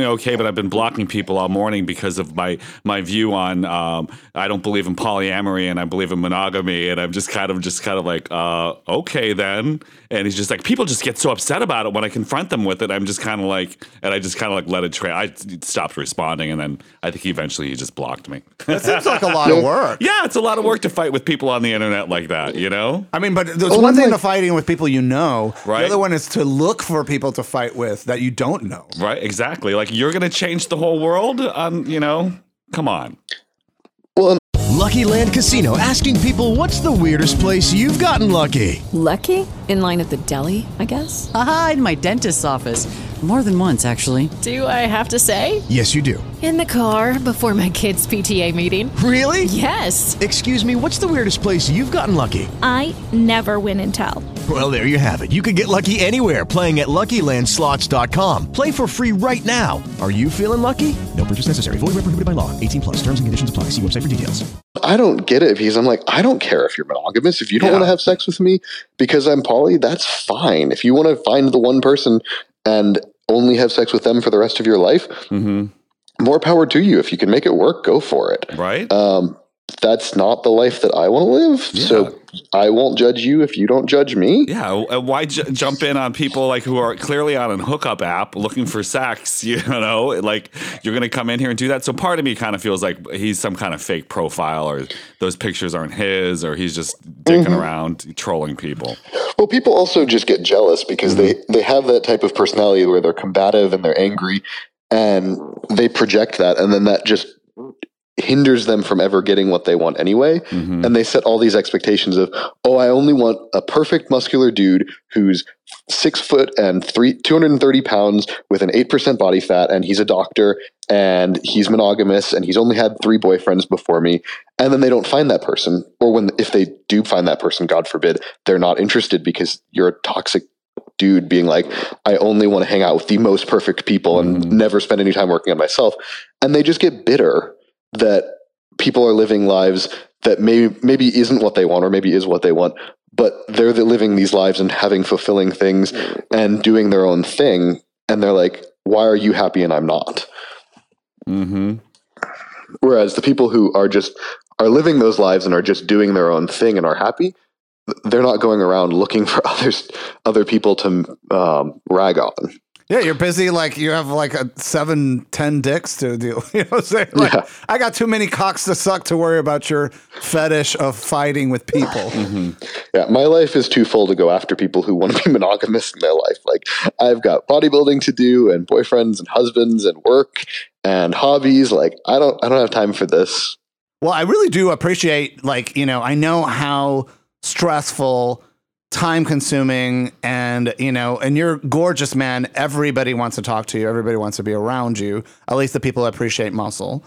okay, but I've been blocking people all morning because of my view on, I don't believe in polyamory and I believe in monogamy. And I'm just kind of like, okay then. And he's just like, people just get so upset about it when I confront them with it. I'm just kind of like, and I just kind of like let it trail. I stopped responding. And then I think he just blocked me. That seems like a lot of work. Yeah. It's a lot of work to fight with people on the internet like that, I mean, but there's one thing to fighting with people, know. Right. The other one is to look for people to fight with that you don't know. Right, exactly. Like, you're going to change the whole world? You know, come on. Well, Lucky Land Casino, asking people, what's the weirdest place you've gotten lucky? Lucky? In line at the deli, I guess? Aha, in my dentist's office. More than once, actually. Do I have to say? Yes, you do. In the car before my kids' PTA meeting. Really? Yes. Excuse me, what's the weirdest place you've gotten lucky? I never win and tell. Well, there you have it. You can get lucky anywhere, playing at LuckyLandSlots.com. Play for free right now. Are you feeling lucky? No purchase necessary. Void where prohibited by law. 18 plus. Terms and conditions apply. See website for details. I don't get it because I'm like, I don't care if you're monogamous. If you don't want to have sex with me because I'm poly, that's fine. If you want to find the one person and only have sex with them for the rest of your life, more power to you. If you can make it work, go for it. Right. That's not the life that I want to live. Yeah. So I won't judge you if you don't judge me. Yeah. Why jump in on people like who are clearly on a hookup app looking for sex? You know, like, you're going to come in here and do that. So part of me kind of feels like he's some kind of fake profile, or those pictures aren't his, or he's just dicking around trolling people. Well, people also just get jealous because they have that type of personality where they're combative and they're angry, and they project that. And then that just hinders them from ever getting what they want anyway. And they set all these expectations of, oh, I only want a perfect muscular dude who's 6 foot and 230 pounds with an 8% body fat, and he's a doctor and he's monogamous and he's only had 3 boyfriends before me. And then they don't find that person, or if they do find that person, God forbid, they're not interested because you're a toxic dude being like, I only want to hang out with the most perfect people and never spend any time working on myself. And they just get bitter that people are living lives that maybe isn't what they want, or maybe is what they want, but they're living these lives and having fulfilling things and doing their own thing. And they're like, why are you happy and I'm not? Whereas the people who are living those lives and are just doing their own thing and are happy, they're not going around looking for other people to rag on. Yeah, you're busy. Like, you have like 7-10 dicks to deal. You know what I'm saying? Like, yeah. I got too many cocks to suck to worry about your fetish of fighting with people. Yeah, my life is too full to go after people who want to be monogamous in their life. Like, I've got bodybuilding to do, and boyfriends, and husbands, and work, and hobbies. Like, I don't have time for this. Well, I really do appreciate, like, you know, I know how stressful, time consuming, and, you know, and you're gorgeous, man. Everybody wants to talk to you. Everybody wants to be around you. At least the people that appreciate muscle.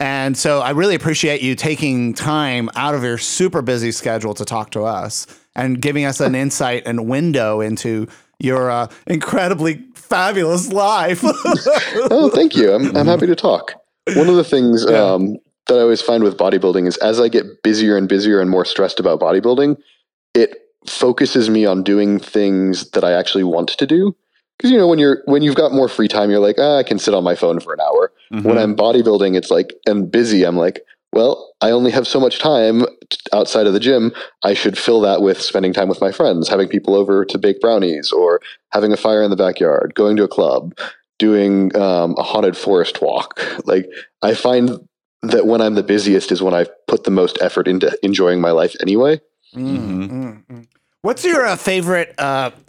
And so I really appreciate you taking time out of your super busy schedule to talk to us and giving us an insight and window into your incredibly fabulous life. Oh, thank you. I'm happy to talk. One of the things that I always find with bodybuilding is, as I get busier and busier and more stressed about bodybuilding, it focuses me on doing things that I actually want to do. Because, you know, when you've got more free time, you're like, I can sit on my phone for an hour. When I'm bodybuilding, it's like, and busy, I'm like, well, I only have so much time outside of the gym. I should fill that with spending time with my friends, having people over to bake brownies, or having a fire in the backyard, going to a club, doing a haunted forest walk. Like, I find that when I'm the busiest is when I put the most effort into enjoying my life anyway. What's your favorite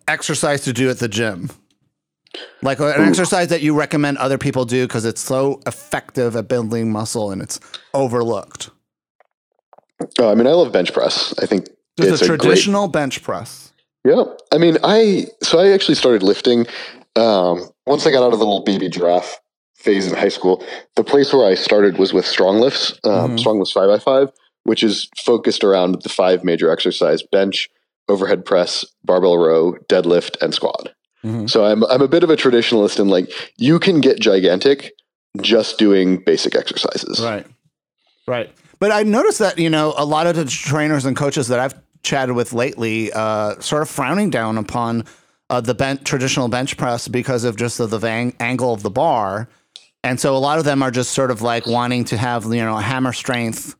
exercise to do at the gym? Like an exercise that you recommend other people do because it's so effective at building muscle and it's overlooked. Oh, I mean, I love bench press. I think it's a traditional bench press. Yeah. I mean, I actually started lifting once I got out of the little baby giraffe phase in high school. The place where I started was with Strong Lifts, Strong Lifts 5x5, which is focused around the 5 major exercise: bench, overhead press, barbell row, deadlift, and squat. So I'm a bit of a traditionalist, and like, you can get gigantic just doing basic exercises. Right. But I noticed that, you know, a lot of the trainers and coaches that I've chatted with lately sort of frowning down upon traditional bench press because of just the angle of the bar. And so a lot of them are just sort of like wanting to have, you know, a hammer strength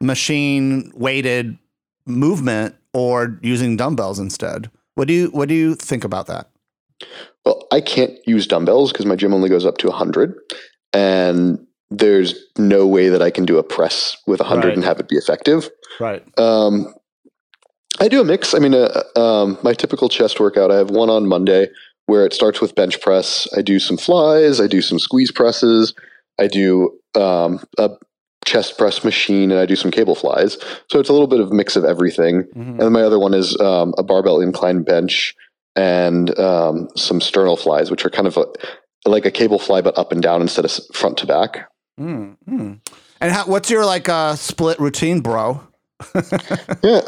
machine weighted movement, or using dumbbells instead. What do you think about that? Well, I can't use dumbbells because my gym only goes up to 100, and there's no way that I can do a press with 100 and have it be effective. Right. I do a mix. I mean, my typical chest workout, I have one on Monday where it starts with bench press. I do some flies. I do some squeeze presses. I do a chest press machine, and I do some cable flies. So it's a little bit of mix of everything. Mm-hmm. And then my other one is a barbell incline bench and some sternal flies, which are kind of like a cable fly, but up and down instead of front to back. Mm-hmm. And what's your split routine, bro? Yeah.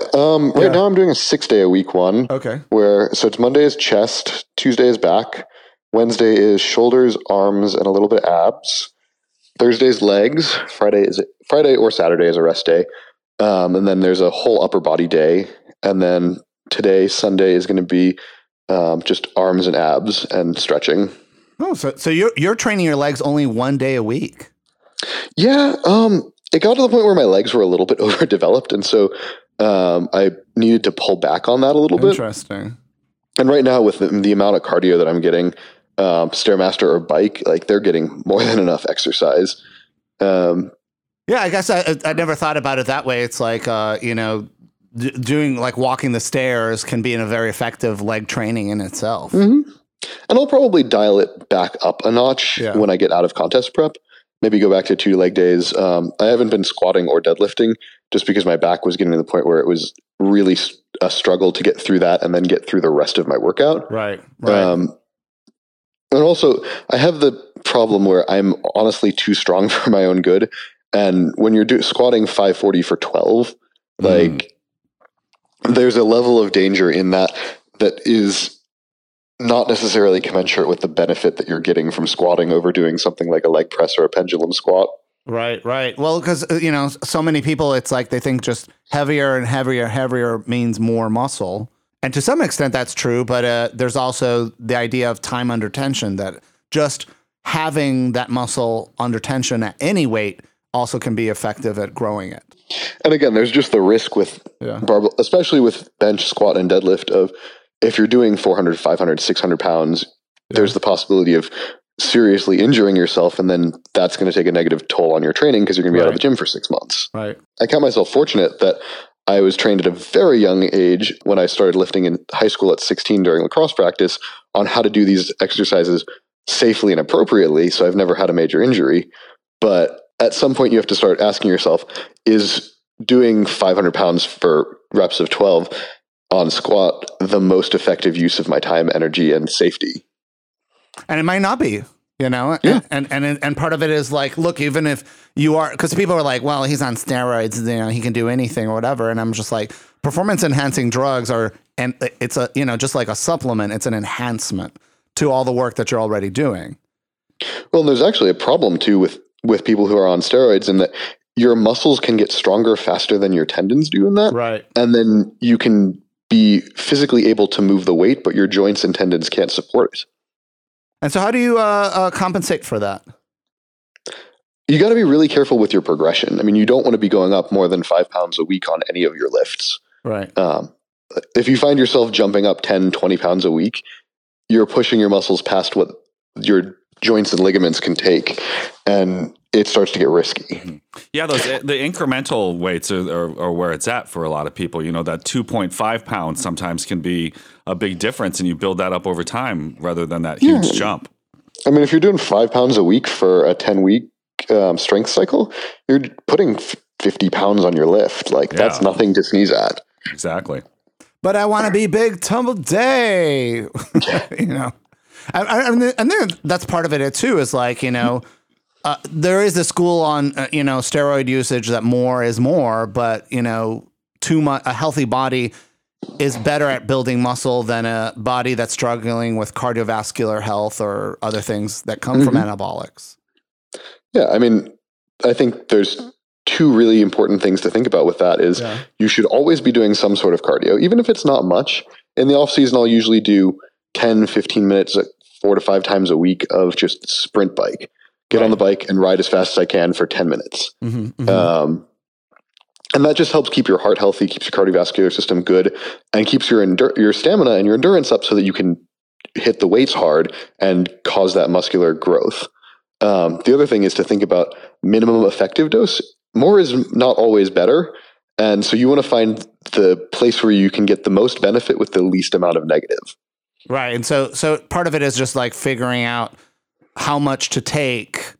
Right now I'm doing a 6-day a week one. Okay. So it's Monday is chest, Tuesday is back, Wednesday is shoulders, arms, and a little bit abs. Thursday's legs. Friday or Saturday is a rest day. And then there's a whole upper body day. And then today, Sunday, is going to be just arms and abs and stretching. Oh, so you're training your legs only one day a week. Yeah. It got to the point where my legs were a little bit overdeveloped. And so I needed to pull back on that a little bit. Interesting. And right now with the amount of cardio that I'm getting, Stairmaster or bike, they're getting more than enough exercise. Yeah, I guess I never thought about it that way. It's doing walking the stairs can be a very effective leg training in itself. Mm-hmm. And I'll probably dial it back up a notch when I get out of contest prep. Maybe go back to 2 leg days. I haven't been squatting or deadlifting just because my back was getting to the point where it was really a struggle to get through that and then get through the rest of my workout. Right. And also, I have the problem where I'm honestly too strong for my own good. And when you're squatting 540 for 12, there's a level of danger in that is not necessarily commensurate with the benefit that you're getting from squatting over doing something like a leg press or a pendulum squat. Right. Well, because, so many people, it's like they think just heavier and heavier means more muscle. And to some extent, that's true, but there's also the idea of time under tension, that just having that muscle under tension at any weight also can be effective at growing it. And again, there's just the risk with barbell, especially with bench, squat, and deadlift, of if you're doing 400, 500, 600 pounds, there's the possibility of seriously injuring yourself, and then that's going to take a negative toll on your training because you're going to be out of the gym for 6 months. Right. I count myself fortunate that I was trained at a very young age when I started lifting in high school at 16 during lacrosse practice on how to do these exercises safely and appropriately. So I've never had a major injury. But at some point you have to start asking yourself, is doing 500 pounds for reps of 12 on squat the most effective use of my time, energy, and safety? And it might not be. Yeah. And part of it is look, even if you are, because people are like, well, he's on steroids, he can do anything or whatever. And I'm just like, performance enhancing drugs are, and it's a, just like a supplement, it's an enhancement to all the work that you're already doing. Well, there's actually a problem too with people who are on steroids, in that your muscles can get stronger faster than your tendons do in that. Right. And then you can be physically able to move the weight, but your joints and tendons can't support it. And so how do you compensate for that? You got to be really careful with your progression. I mean, you don't want to be going up more than 5 pounds a week on any of your lifts. Right. If you find yourself jumping up 10, 20 pounds a week, you're pushing your muscles past what your joints and ligaments can take, and it starts to get risky. Yeah, the incremental weights are where it's at for a lot of people. That 2.5 pounds sometimes can be a big difference, and you build that up over time rather than that huge jump. I mean, if you're doing 5 pounds a week for a 10-week strength cycle, you're putting 50 pounds on your lift. That's nothing to sneeze at. Exactly. But I want to be big tumble day, And then that's part of it too, is there is a school on, steroid usage that more is more, but, too much, a healthy body is better at building muscle than a body that's struggling with cardiovascular health or other things that come from anabolics. Yeah. I mean, I think there's 2 really important things to think about with that is you should always be doing some sort of cardio, even if it's not much. In the off season, I'll usually do 10, 15 minutes, 4 to 5 times a week of just sprint bike. Get on the bike and ride as fast as I can for 10 minutes. And that just helps keep your heart healthy, keeps your cardiovascular system good, and keeps your stamina and your endurance up so that you can hit the weights hard and cause that muscular growth. The other thing is to think about minimum effective dose. More is not always better. And so you want to find the place where you can get the most benefit with the least amount of negative. Right. And so part of it is just like figuring out how much to take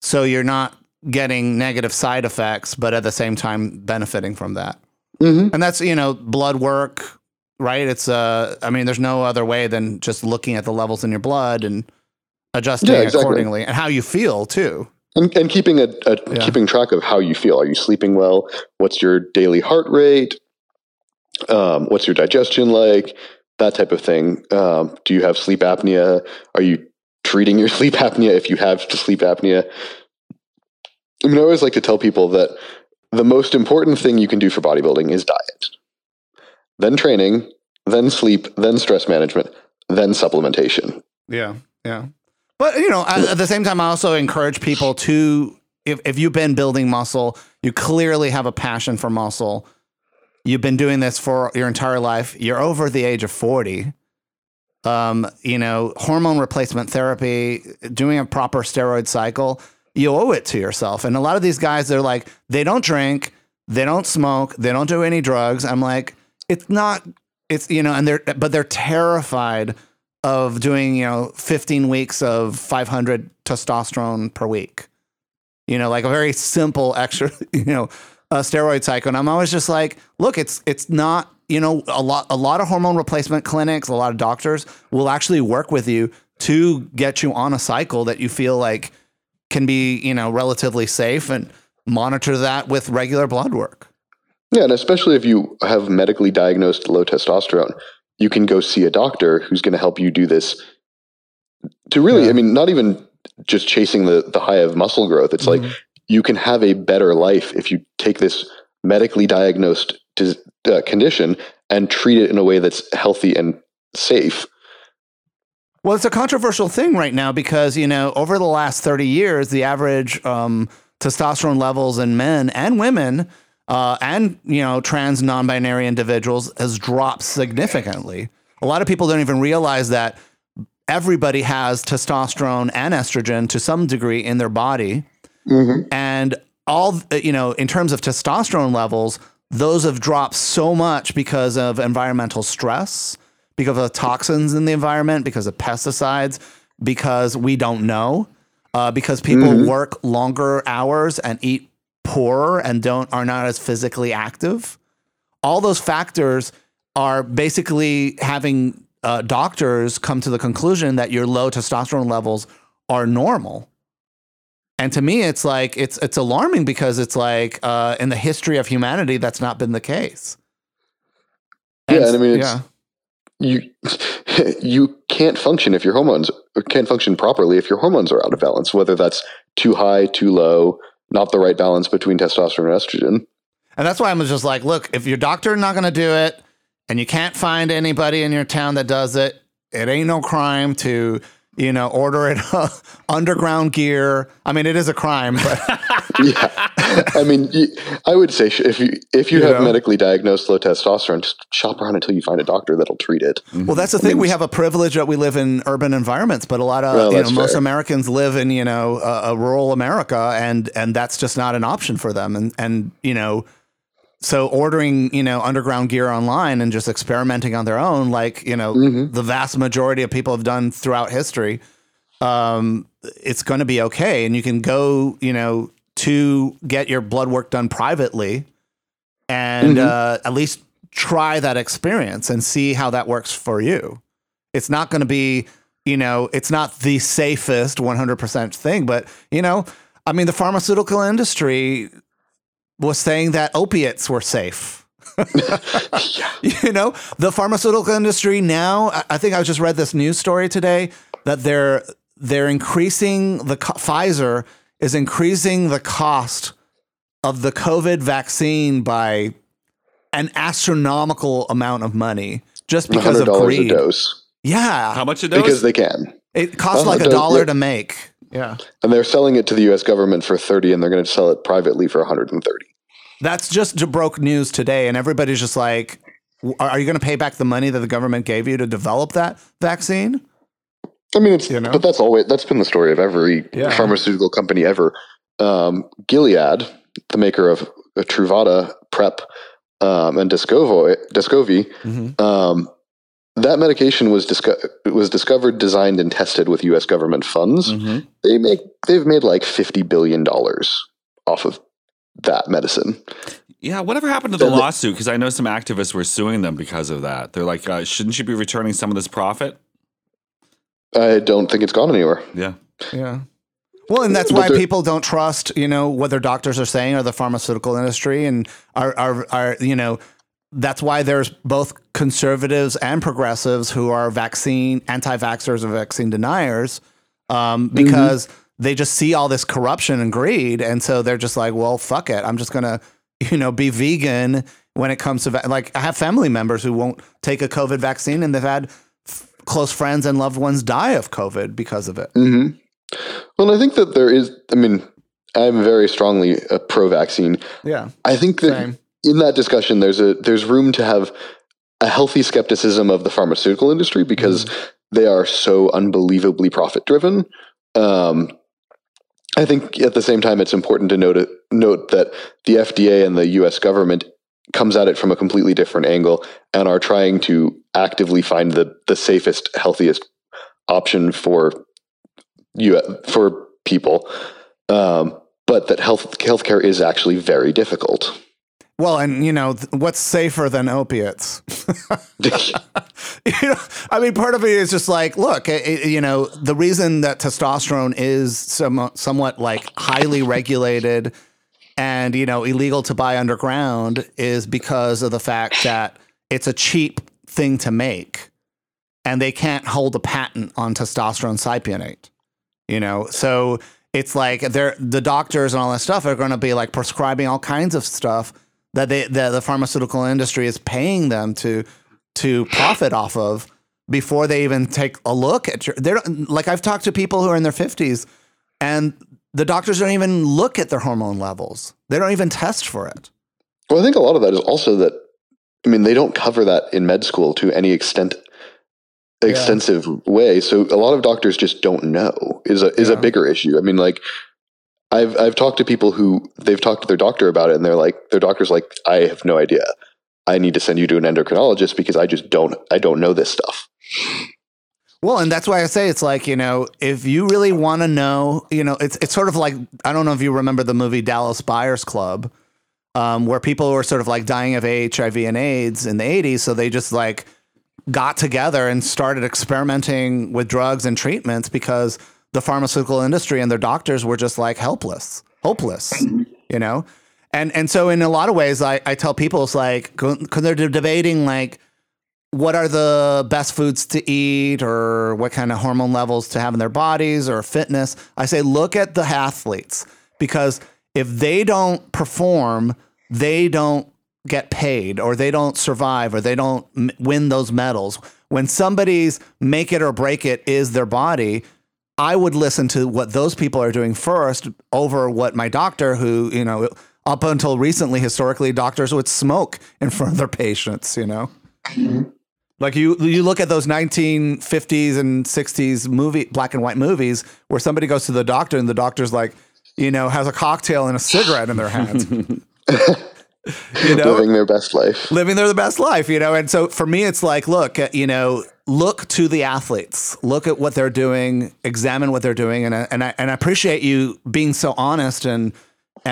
so you're not getting negative side effects, but at the same time benefiting from that. Mm-hmm. And that's, blood work, right? It's, there's no other way than just looking at the levels in your blood and adjusting accordingly, and how you feel too. And keeping keeping track of how you feel. Are you sleeping well? What's your daily heart rate? What's your digestion like? That type of thing. Do you have sleep apnea? Are you treating your sleep apnea if you have sleep apnea? I always like to tell people that the most important thing you can do for bodybuilding is diet, then training, then sleep, then stress management, then supplementation. Yeah, yeah. But, at the same time, I also encourage people to, if you've been building muscle, you clearly have a passion for muscle. You've been doing this for your entire life. You're over the age of 40. Hormone replacement therapy, doing a proper steroid cycle, you owe it to yourself. And a lot of these guys, they're like, they don't drink, they don't smoke, they don't do any drugs. I'm like, but they're terrified of doing, 15 weeks of 500 testosterone per week, like a very simple extra, a steroid cycle. And I'm always just like, look, it's not, a lot of hormone replacement clinics, a lot of doctors will actually work with you to get you on a cycle that you feel like can be, relatively safe, and monitor that with regular blood work. Yeah. And especially if you have medically diagnosed low testosterone, you can go see a doctor who's going to help you do this to really, not even just chasing the high of muscle growth. It's like, you can have a better life if you take this medically diagnosed condition and treat it in a way that's healthy and safe. Well, it's a controversial thing right now because, over the last 30 years, the average testosterone levels in men and women and trans non-binary individuals has dropped significantly. A lot of people don't even realize that everybody has testosterone and estrogen to some degree in their body. Mm-hmm. And all, in terms of testosterone levels, those have dropped so much because of environmental stress, because of toxins in the environment, because of pesticides, because we don't know, because people work longer hours and eat poorer and are not as physically active. All those factors are basically having doctors come to the conclusion that your low testosterone levels are normal. And to me, it's like, it's alarming because it's like, in the history of humanity, that's not been the case. You can't function if your hormones are out of balance, whether that's too high, too low, not the right balance between testosterone and estrogen. And that's why I'm just like, look, if your doctor's not going to do it and you can't find anybody in your town that does it, it ain't no crime to, order it underground gear. It is a crime, but yeah. I would say if you have medically diagnosed low testosterone, just shop around until you find a doctor that'll treat it. Well, that's the thing. We have a privilege that we live in urban environments, but a lot of most Americans live in rural America, and that's just not an option for them. So ordering, underground gear online and just experimenting on their own, like, the vast majority of people have done throughout history, it's going to be okay. And you can go, to get your blood work done privately and at least try that experience and see how that works for you. It's not going to be, it's not the safest 100% thing, but, the pharmaceutical industry was saying that opiates were safe. The pharmaceutical industry now, I think I just read this news story today that they're increasing Pfizer is increasing the cost of the COVID vaccine by an astronomical amount of money just because of greed. A dose. Yeah. How much a dose? Because they can. It costs like $1 to make. Yeah. And they're selling it to the US government for $30 and they're going to sell it privately for $130. That's just broke news today. And everybody's just like, are you going to pay back the money that the government gave you to develop that vaccine? But that's been the story of every pharmaceutical company ever. Gilead, the maker of Truvada prep, and Descovy, mm-hmm. That medication was discovered, designed, and tested with U.S. government funds. Mm-hmm. They've made like $50 billion off of that medicine. Yeah, whatever happened to the lawsuit? Because I know some activists were suing them because of that. They're like, shouldn't you be returning some of this profit? I don't think it's gone anywhere. Yeah. Yeah. Well, and that's why people don't trust, what their doctors are saying or the pharmaceutical industry, and are that's why there's both conservatives and progressives who are vaccine anti-vaxxers or vaccine deniers, because mm-hmm. they just see all this corruption and greed. And so they're just like, well, fuck it. I'm just going to, be vegan when it comes to I have family members who won't take a COVID vaccine, and they've had close friends and loved ones die of COVID because of it. Mm-hmm. Well, I think that I'm very strongly pro-vaccine. Yeah. I think that same. In that discussion, there's room to have a healthy skepticism of the pharmaceutical industry because they are so unbelievably profit-driven. I think at the same time, it's important to note that the FDA and the U.S. government comes at it from a completely different angle and are trying to actively find the safest, healthiest option for people, but that healthcare is actually very difficult. Well, and what's safer than opiates? Part of it is just like, look, the reason that testosterone is somewhat like highly regulated and illegal to buy underground is because of the fact that it's a cheap thing to make, and they can't hold a patent on testosterone cypionate. So it's like the doctors and all that stuff are going to be like prescribing all kinds of stuff that the pharmaceutical industry is paying them to profit off of before they even take a look at I've talked to people who are in their 50s, and the doctors don't even look at their hormone levels. They don't even test for it. Well, I think a lot of that is also that, they don't cover that in med school to any extensive way. So a lot of doctors just don't know is a bigger issue. I've talked to people who they've talked to their doctor about it, and they're like, their doctor's like, I have no idea. I need to send you to an endocrinologist because I don't know this stuff. Well, and that's why I say it's like, if you really want to know, it's sort of like, I don't know if you remember the movie Dallas Buyers Club, where people were sort of like dying of HIV and AIDS in the 80s. So they just like got together and started experimenting with drugs and treatments because the pharmaceutical industry and their doctors were just like hopeless, And so in a lot of ways, I tell people it's like, because they're debating like, what are the best foods to eat or what kind of hormone levels to have in their bodies or fitness. I say, look at the athletes, because if they don't perform, they don't get paid, or they don't survive, or they don't win those medals. When somebody's make it or break it is their body, I would listen to what those people are doing first over what my doctor, who, up until recently, historically, doctors would smoke in front of their patients, Mm-hmm. Like you look at those 1950s and 60s black and white movies where somebody goes to the doctor and the doctor's like, has a cocktail and a cigarette in their hand. Living their best life, And so for me, it's like, look to the athletes, look at what they're doing, examine what they're doing. And I appreciate you being so honest and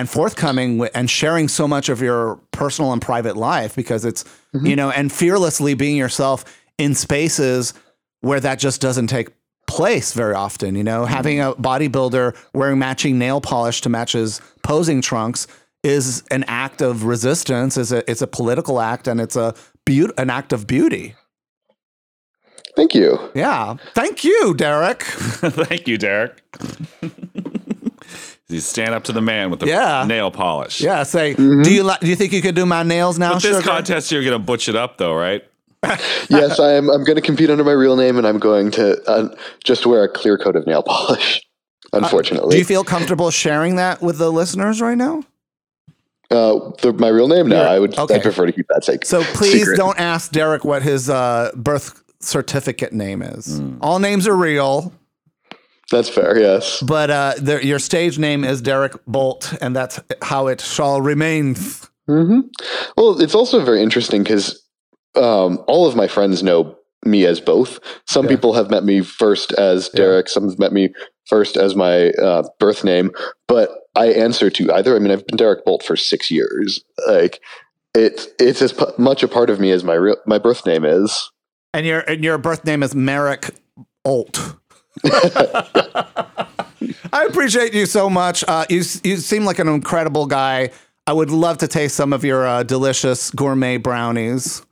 forthcoming and sharing so much of your personal and private life, because it's, mm-hmm. And fearlessly being yourself in spaces where that just doesn't take place very often, mm-hmm. Having a bodybuilder wearing matching nail polish to match his posing trunks is an act of resistance, it's a political act, and it's an act of beauty. Thank you. Yeah. Thank you, Derek. Thank you, Derek. You stand up to the man with the nail polish. Yeah, say, mm-hmm. Do you think you could do my nails now, Sugar? With this contest, you're going to butch it up, though, right? Yes, I am. I'm going to compete under my real name, and I'm going to just wear a clear coat of nail polish, unfortunately. Do you feel comfortable sharing that with the listeners right now? My real name? No, I would. Okay. I prefer to keep that secret. So please don't ask Derek what his birth certificate name is. Mm. All names are real. That's fair. Yes. But your stage name is Derek Bolt, and that's how it shall remain. Mm-hmm. Well, it's also very interesting because all of my friends know me as both. Some people have met me first as Derek. Some have met me first as my birth name, but I answer to either. I mean, I've been Derek Bolt for 6 years. Like it's as much a part of me as my my birth name is. And your birth name is Marc Olt. I appreciate you so much. You seem like an incredible guy. I would love to taste some of your delicious gourmet brownies.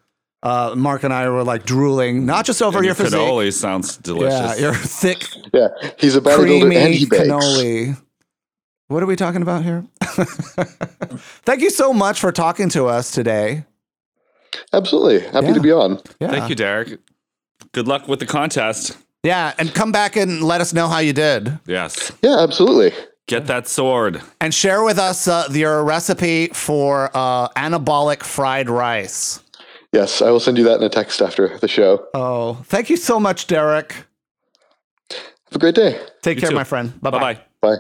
Mark and I were like drooling, not just over your physique. Cannoli sounds delicious. Yeah, you're thick. Yeah, he's a bodybuilder and he bakes. Cannoli. What are we talking about here? Thank you so much for talking to us today. Absolutely. Happy to be on. Yeah. Thank you, Derek. Good luck with the contest. Yeah, and come back and let us know how you did. Yes. Yeah, absolutely. Get that sword. And share with us your recipe for anabolic fried rice. Yes, I will send you that in a text after the show. Oh, thank you so much, Derek. Have a great day. Take care, my friend. Bye-bye. Bye.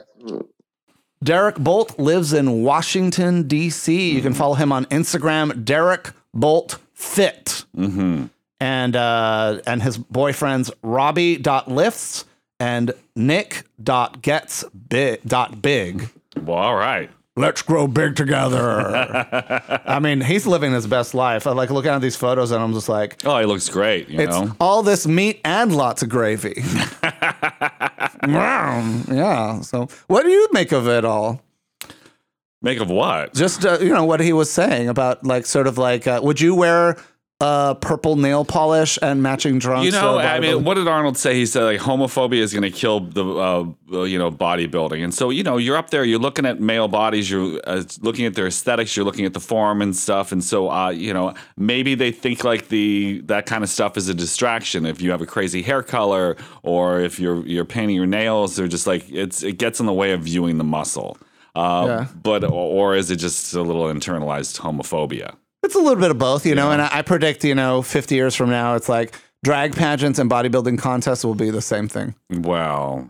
Derek Bolt lives in Washington, D.C. You can follow him on Instagram, Derek Bolt Fit. Mm-hmm. And his boyfriends, Robbie.lifts and Nick.gets.big. Well, all right. Let's grow big together. I mean, he's living his best life. I like looking at these photos and I'm just like, oh, he looks great. You know, all this meat and lots of gravy. Yeah. So what do you make of it all? Make of what? Just, what he was saying about like, sort of like, would you wear purple nail polish and matching trunks? What did Arnold say? He said like homophobia is going to kill the bodybuilding. And so you're up there, you're looking at male bodies, you're looking at their aesthetics, you're looking at the form and stuff. And so maybe they think like that kind of stuff is a distraction. If you have a crazy hair color or if you're painting your nails, they're just like it gets in the way of viewing the muscle. But is it just a little internalized homophobia? It's a little bit of both, you know, and I predict, 50 years from now, it's like drag pageants and bodybuilding contests will be the same thing. Well,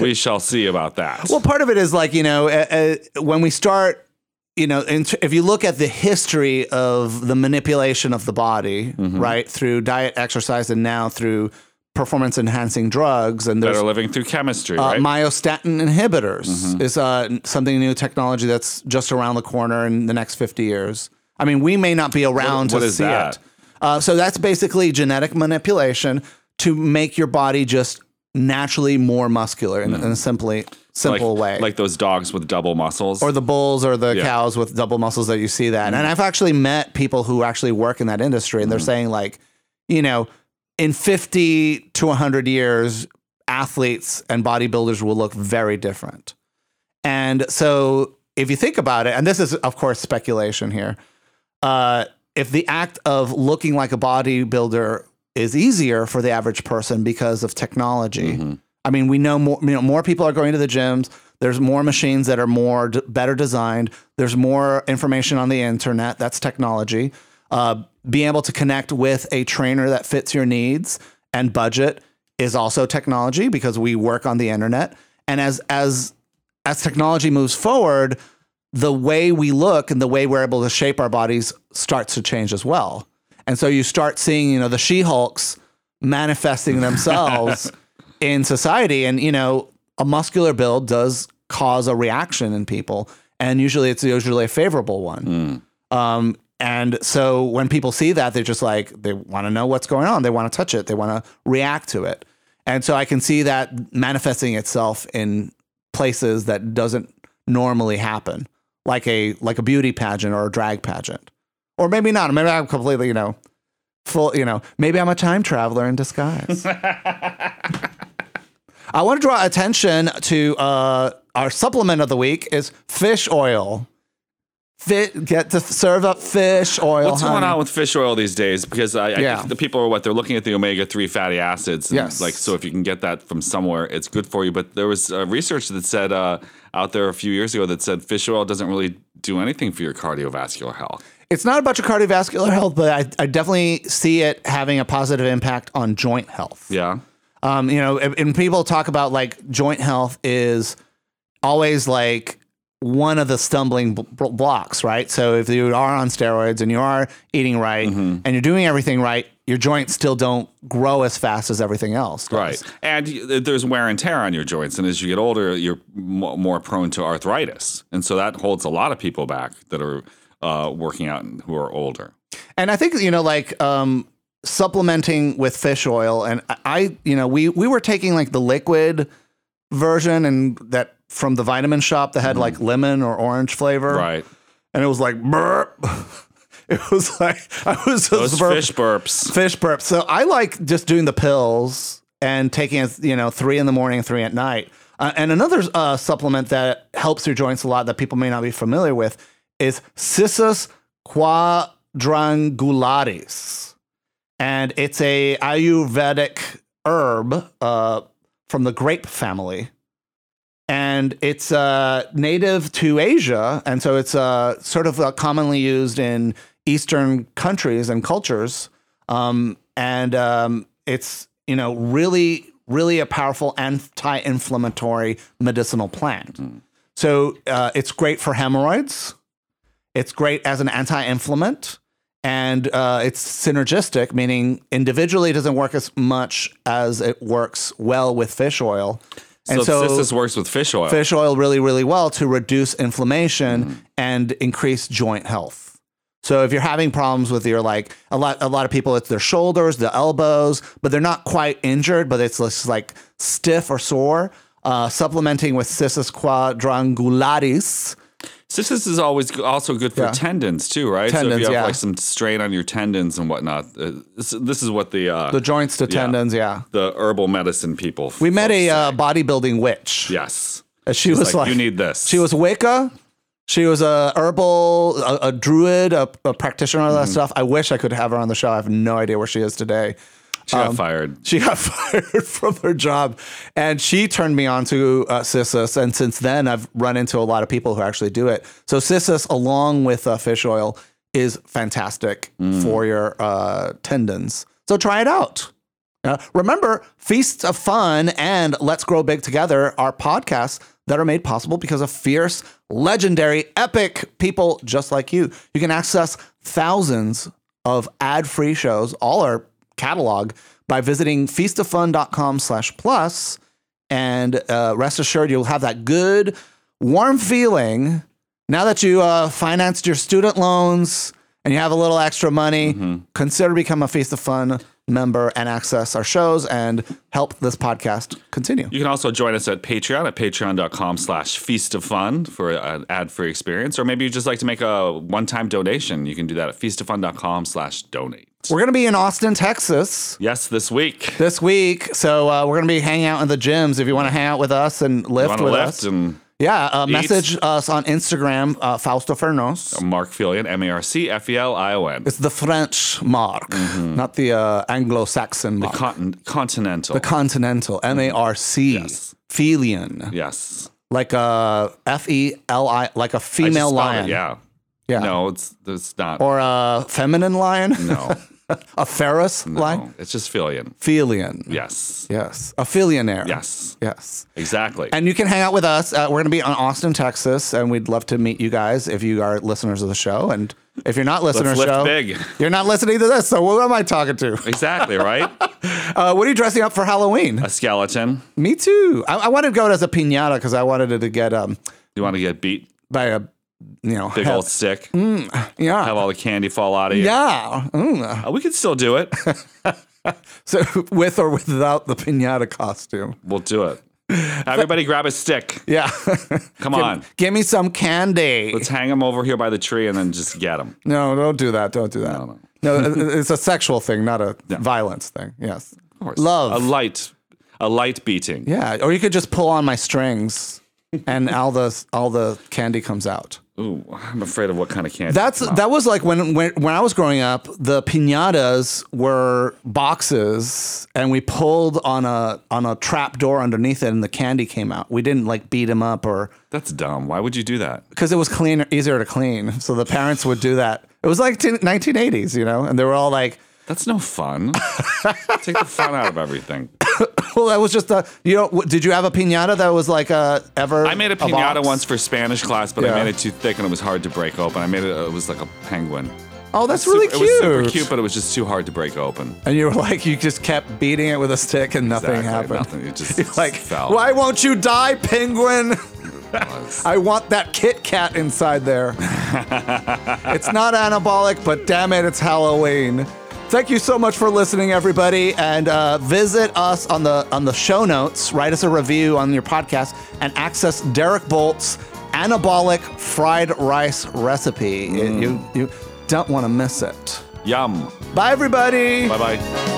we shall see about that. Well, part of it is like, when we start, if you look at the history of the manipulation of the body, right, through diet, exercise, and now through performance enhancing drugs and better living through chemistry, right? Myostatin inhibitors is something new technology that's just around the corner in the next 50 years. I mean, we may not be around to see it. So that's basically genetic manipulation to make your body just naturally more muscular in a simple way. Like those dogs with double muscles. Or the bulls or the cows with double muscles that you see that. And I've actually met people who actually work in that industry and they're saying like, in 50 to 100 years, athletes and bodybuilders will look very different. And so if you think about it, and this is, of course, speculation here, if the act of looking like a bodybuilder is easier for the average person because of technology, I mean, we know more, more people are going to the gyms. There's more machines that are better designed. There's more information on the internet. That's technology. Being able to connect with a trainer that fits your needs and budget is also technology because we work on the internet. And as technology moves forward, the way we look and the way we're able to shape our bodies starts to change as well. And so you start seeing, the She-Hulks manifesting themselves in society. And, a muscular build does cause a reaction in people. And usually it's a favorable one. And so when people see that, they're just like, they want to know what's going on. They want to touch it. They want to react to it. And so I can see that manifesting itself in places that doesn't normally happen, like a beauty pageant or a drag pageant, or maybe not. Maybe I'm completely, maybe I'm a time traveler in disguise. I want to draw attention to our supplement of the week is fish oil. Get to serve up fish oil. What's going on with fish oil these days? Because I think the people are they're looking at the omega-3 fatty acids. And yes. Like, so if you can get that from somewhere, it's good for you. But there was research that said out there a few years ago that said fish oil doesn't really do anything for your cardiovascular health. It's not about your cardiovascular health, but I definitely see it having a positive impact on joint health. Yeah. And people talk about like joint health is always like one of the stumbling blocks, right? So if you are on steroids and you are eating right and you're doing everything right, your joints still don't grow as fast as everything else does. Right. And there's wear and tear on your joints. And as you get older, you're more prone to arthritis. And so that holds a lot of people back that are working out and who are older. And I think, you know, like supplementing with fish oil. And I, you know, we were taking like the liquid version and that from the vitamin shop that had like lemon or orange flavor. Right. And it was like, burp. It was like, I was just fish burps. So I like just doing the pills and taking, you know, 3 in the morning, 3 at night. And another supplement that helps your joints a lot that people may not be familiar with is Cissus Quadrangularis. And it's a Ayurvedic herb from the grape family. And it's native to Asia. And so it's sort of commonly used in Eastern countries and cultures. It's, you know, really, really a powerful anti-inflammatory medicinal plant. So it's great for hemorrhoids. It's great as an anti-inflammant. And it's synergistic, meaning individually it doesn't work as much as it works well with fish oil. And so Cissus works with fish oil. Fish oil really, really well to reduce inflammation and increase joint health. So if you're having problems with your, like, a lot of people, it's their shoulders, the elbows, but they're not quite injured, but it's just like stiff or sore, supplementing with Cissus Quadrangularis. Cissus is always also good for tendons too, right? Tendons, so if you have like some strain on your tendons and whatnot, this is what the joints to tendons, the herbal medicine people. We met a bodybuilding witch. Yes, and she was like, "You need this." She was Wicca. She was a herbal, a druid, a practitioner of that stuff. I wish I could have her on the show. I have no idea where she is today. She got fired. She got fired from her job, and she turned me on to Cissus, and since then I've run into a lot of people who actually do it. So Cissus, along with fish oil, is fantastic for your tendons. So try it out. Remember, Feasts of Fun and Let's Grow Big Together are podcasts that are made possible because of fierce, legendary, epic people just like you. You can access thousands of ad-free shows, all our catalog, by visiting feastoffun.com/plus, and rest assured you'll have that good warm feeling now that you financed your student loans and you have a little extra money. Consider becoming a Feast of Fun member and access our shows and help this podcast continue. You can also join us at Patreon at patreon.com/feastoffun for an ad-free experience, or maybe you just like to make a one-time donation. You can do that at feastoffun.com/donate. We're going to be in Austin, Texas. Yes, this week. So we're going to be hanging out in the gyms. If you want to hang out with us and lift with us. And message us on Instagram, Fausto Fernos. Marc Felion, MARCFELION. It's the French Marc, not the Anglo-Saxon Marc. The continental. The continental, M-A-R-C, Felion. Yes. Like a F-E-L-I, like a female lion. Yeah. No, it's not. Or a feminine lion? No. A ferrous lion? It's just Felion. Yes. A Felionaire. Yes. Exactly. And you can hang out with us. We're going to be on Austin, Texas, and we'd love to meet you guys if you are listeners of the show. And if you're not listeners of the show, big. You're not listening to this, so what am I talking to? Exactly, right? What are you dressing up for Halloween? A skeleton. Me too. I wanted to go as a piñata because I wanted it to get... you want to get beat? By a... You know, big old stick. Have all the candy fall out of you. We could still do it. So with or without the piñata costume, we'll do it. Everybody grab a stick. Come on. Give me some candy. Let's hang them over here by the tree and then just get them. No, don't do that. No, it's a sexual thing, not a violence thing. Yes, of course. Love. A light beating. Yeah, or you could just pull on my strings. And all the candy comes out. Ooh, I'm afraid of what kind of candy. That was like when I was growing up, the piñatas were boxes, and we pulled on a trap door underneath it, and the candy came out. We didn't like beat them up or. That's dumb. Why would you do that? Because it was easier to clean. So the parents would do that. It was like 1980s, you know, and they were all like, "That's no fun." Take the fun out of everything. Well, that was just a, you know, did you have a piñata that was like a ever? I made a piñata once for Spanish class, but yeah. I made it too thick and it was hard to break open. I made it, it was like a penguin. Oh, that's really cute. It was super cute, but it was just too hard to break open. And you were like, you just kept beating it with a stick and nothing happened. Nothing. It just like, fell. Why won't you die, penguin? I want that Kit Kat inside there. It's not anabolic, but damn it, it's Halloween. Thank you so much for listening, everybody, and visit us on the show notes. Write us a review on your podcast and access Derek Bolt's Anabolic Fried Rice recipe. You don't want to miss it. Yum. Bye, everybody. Bye-bye.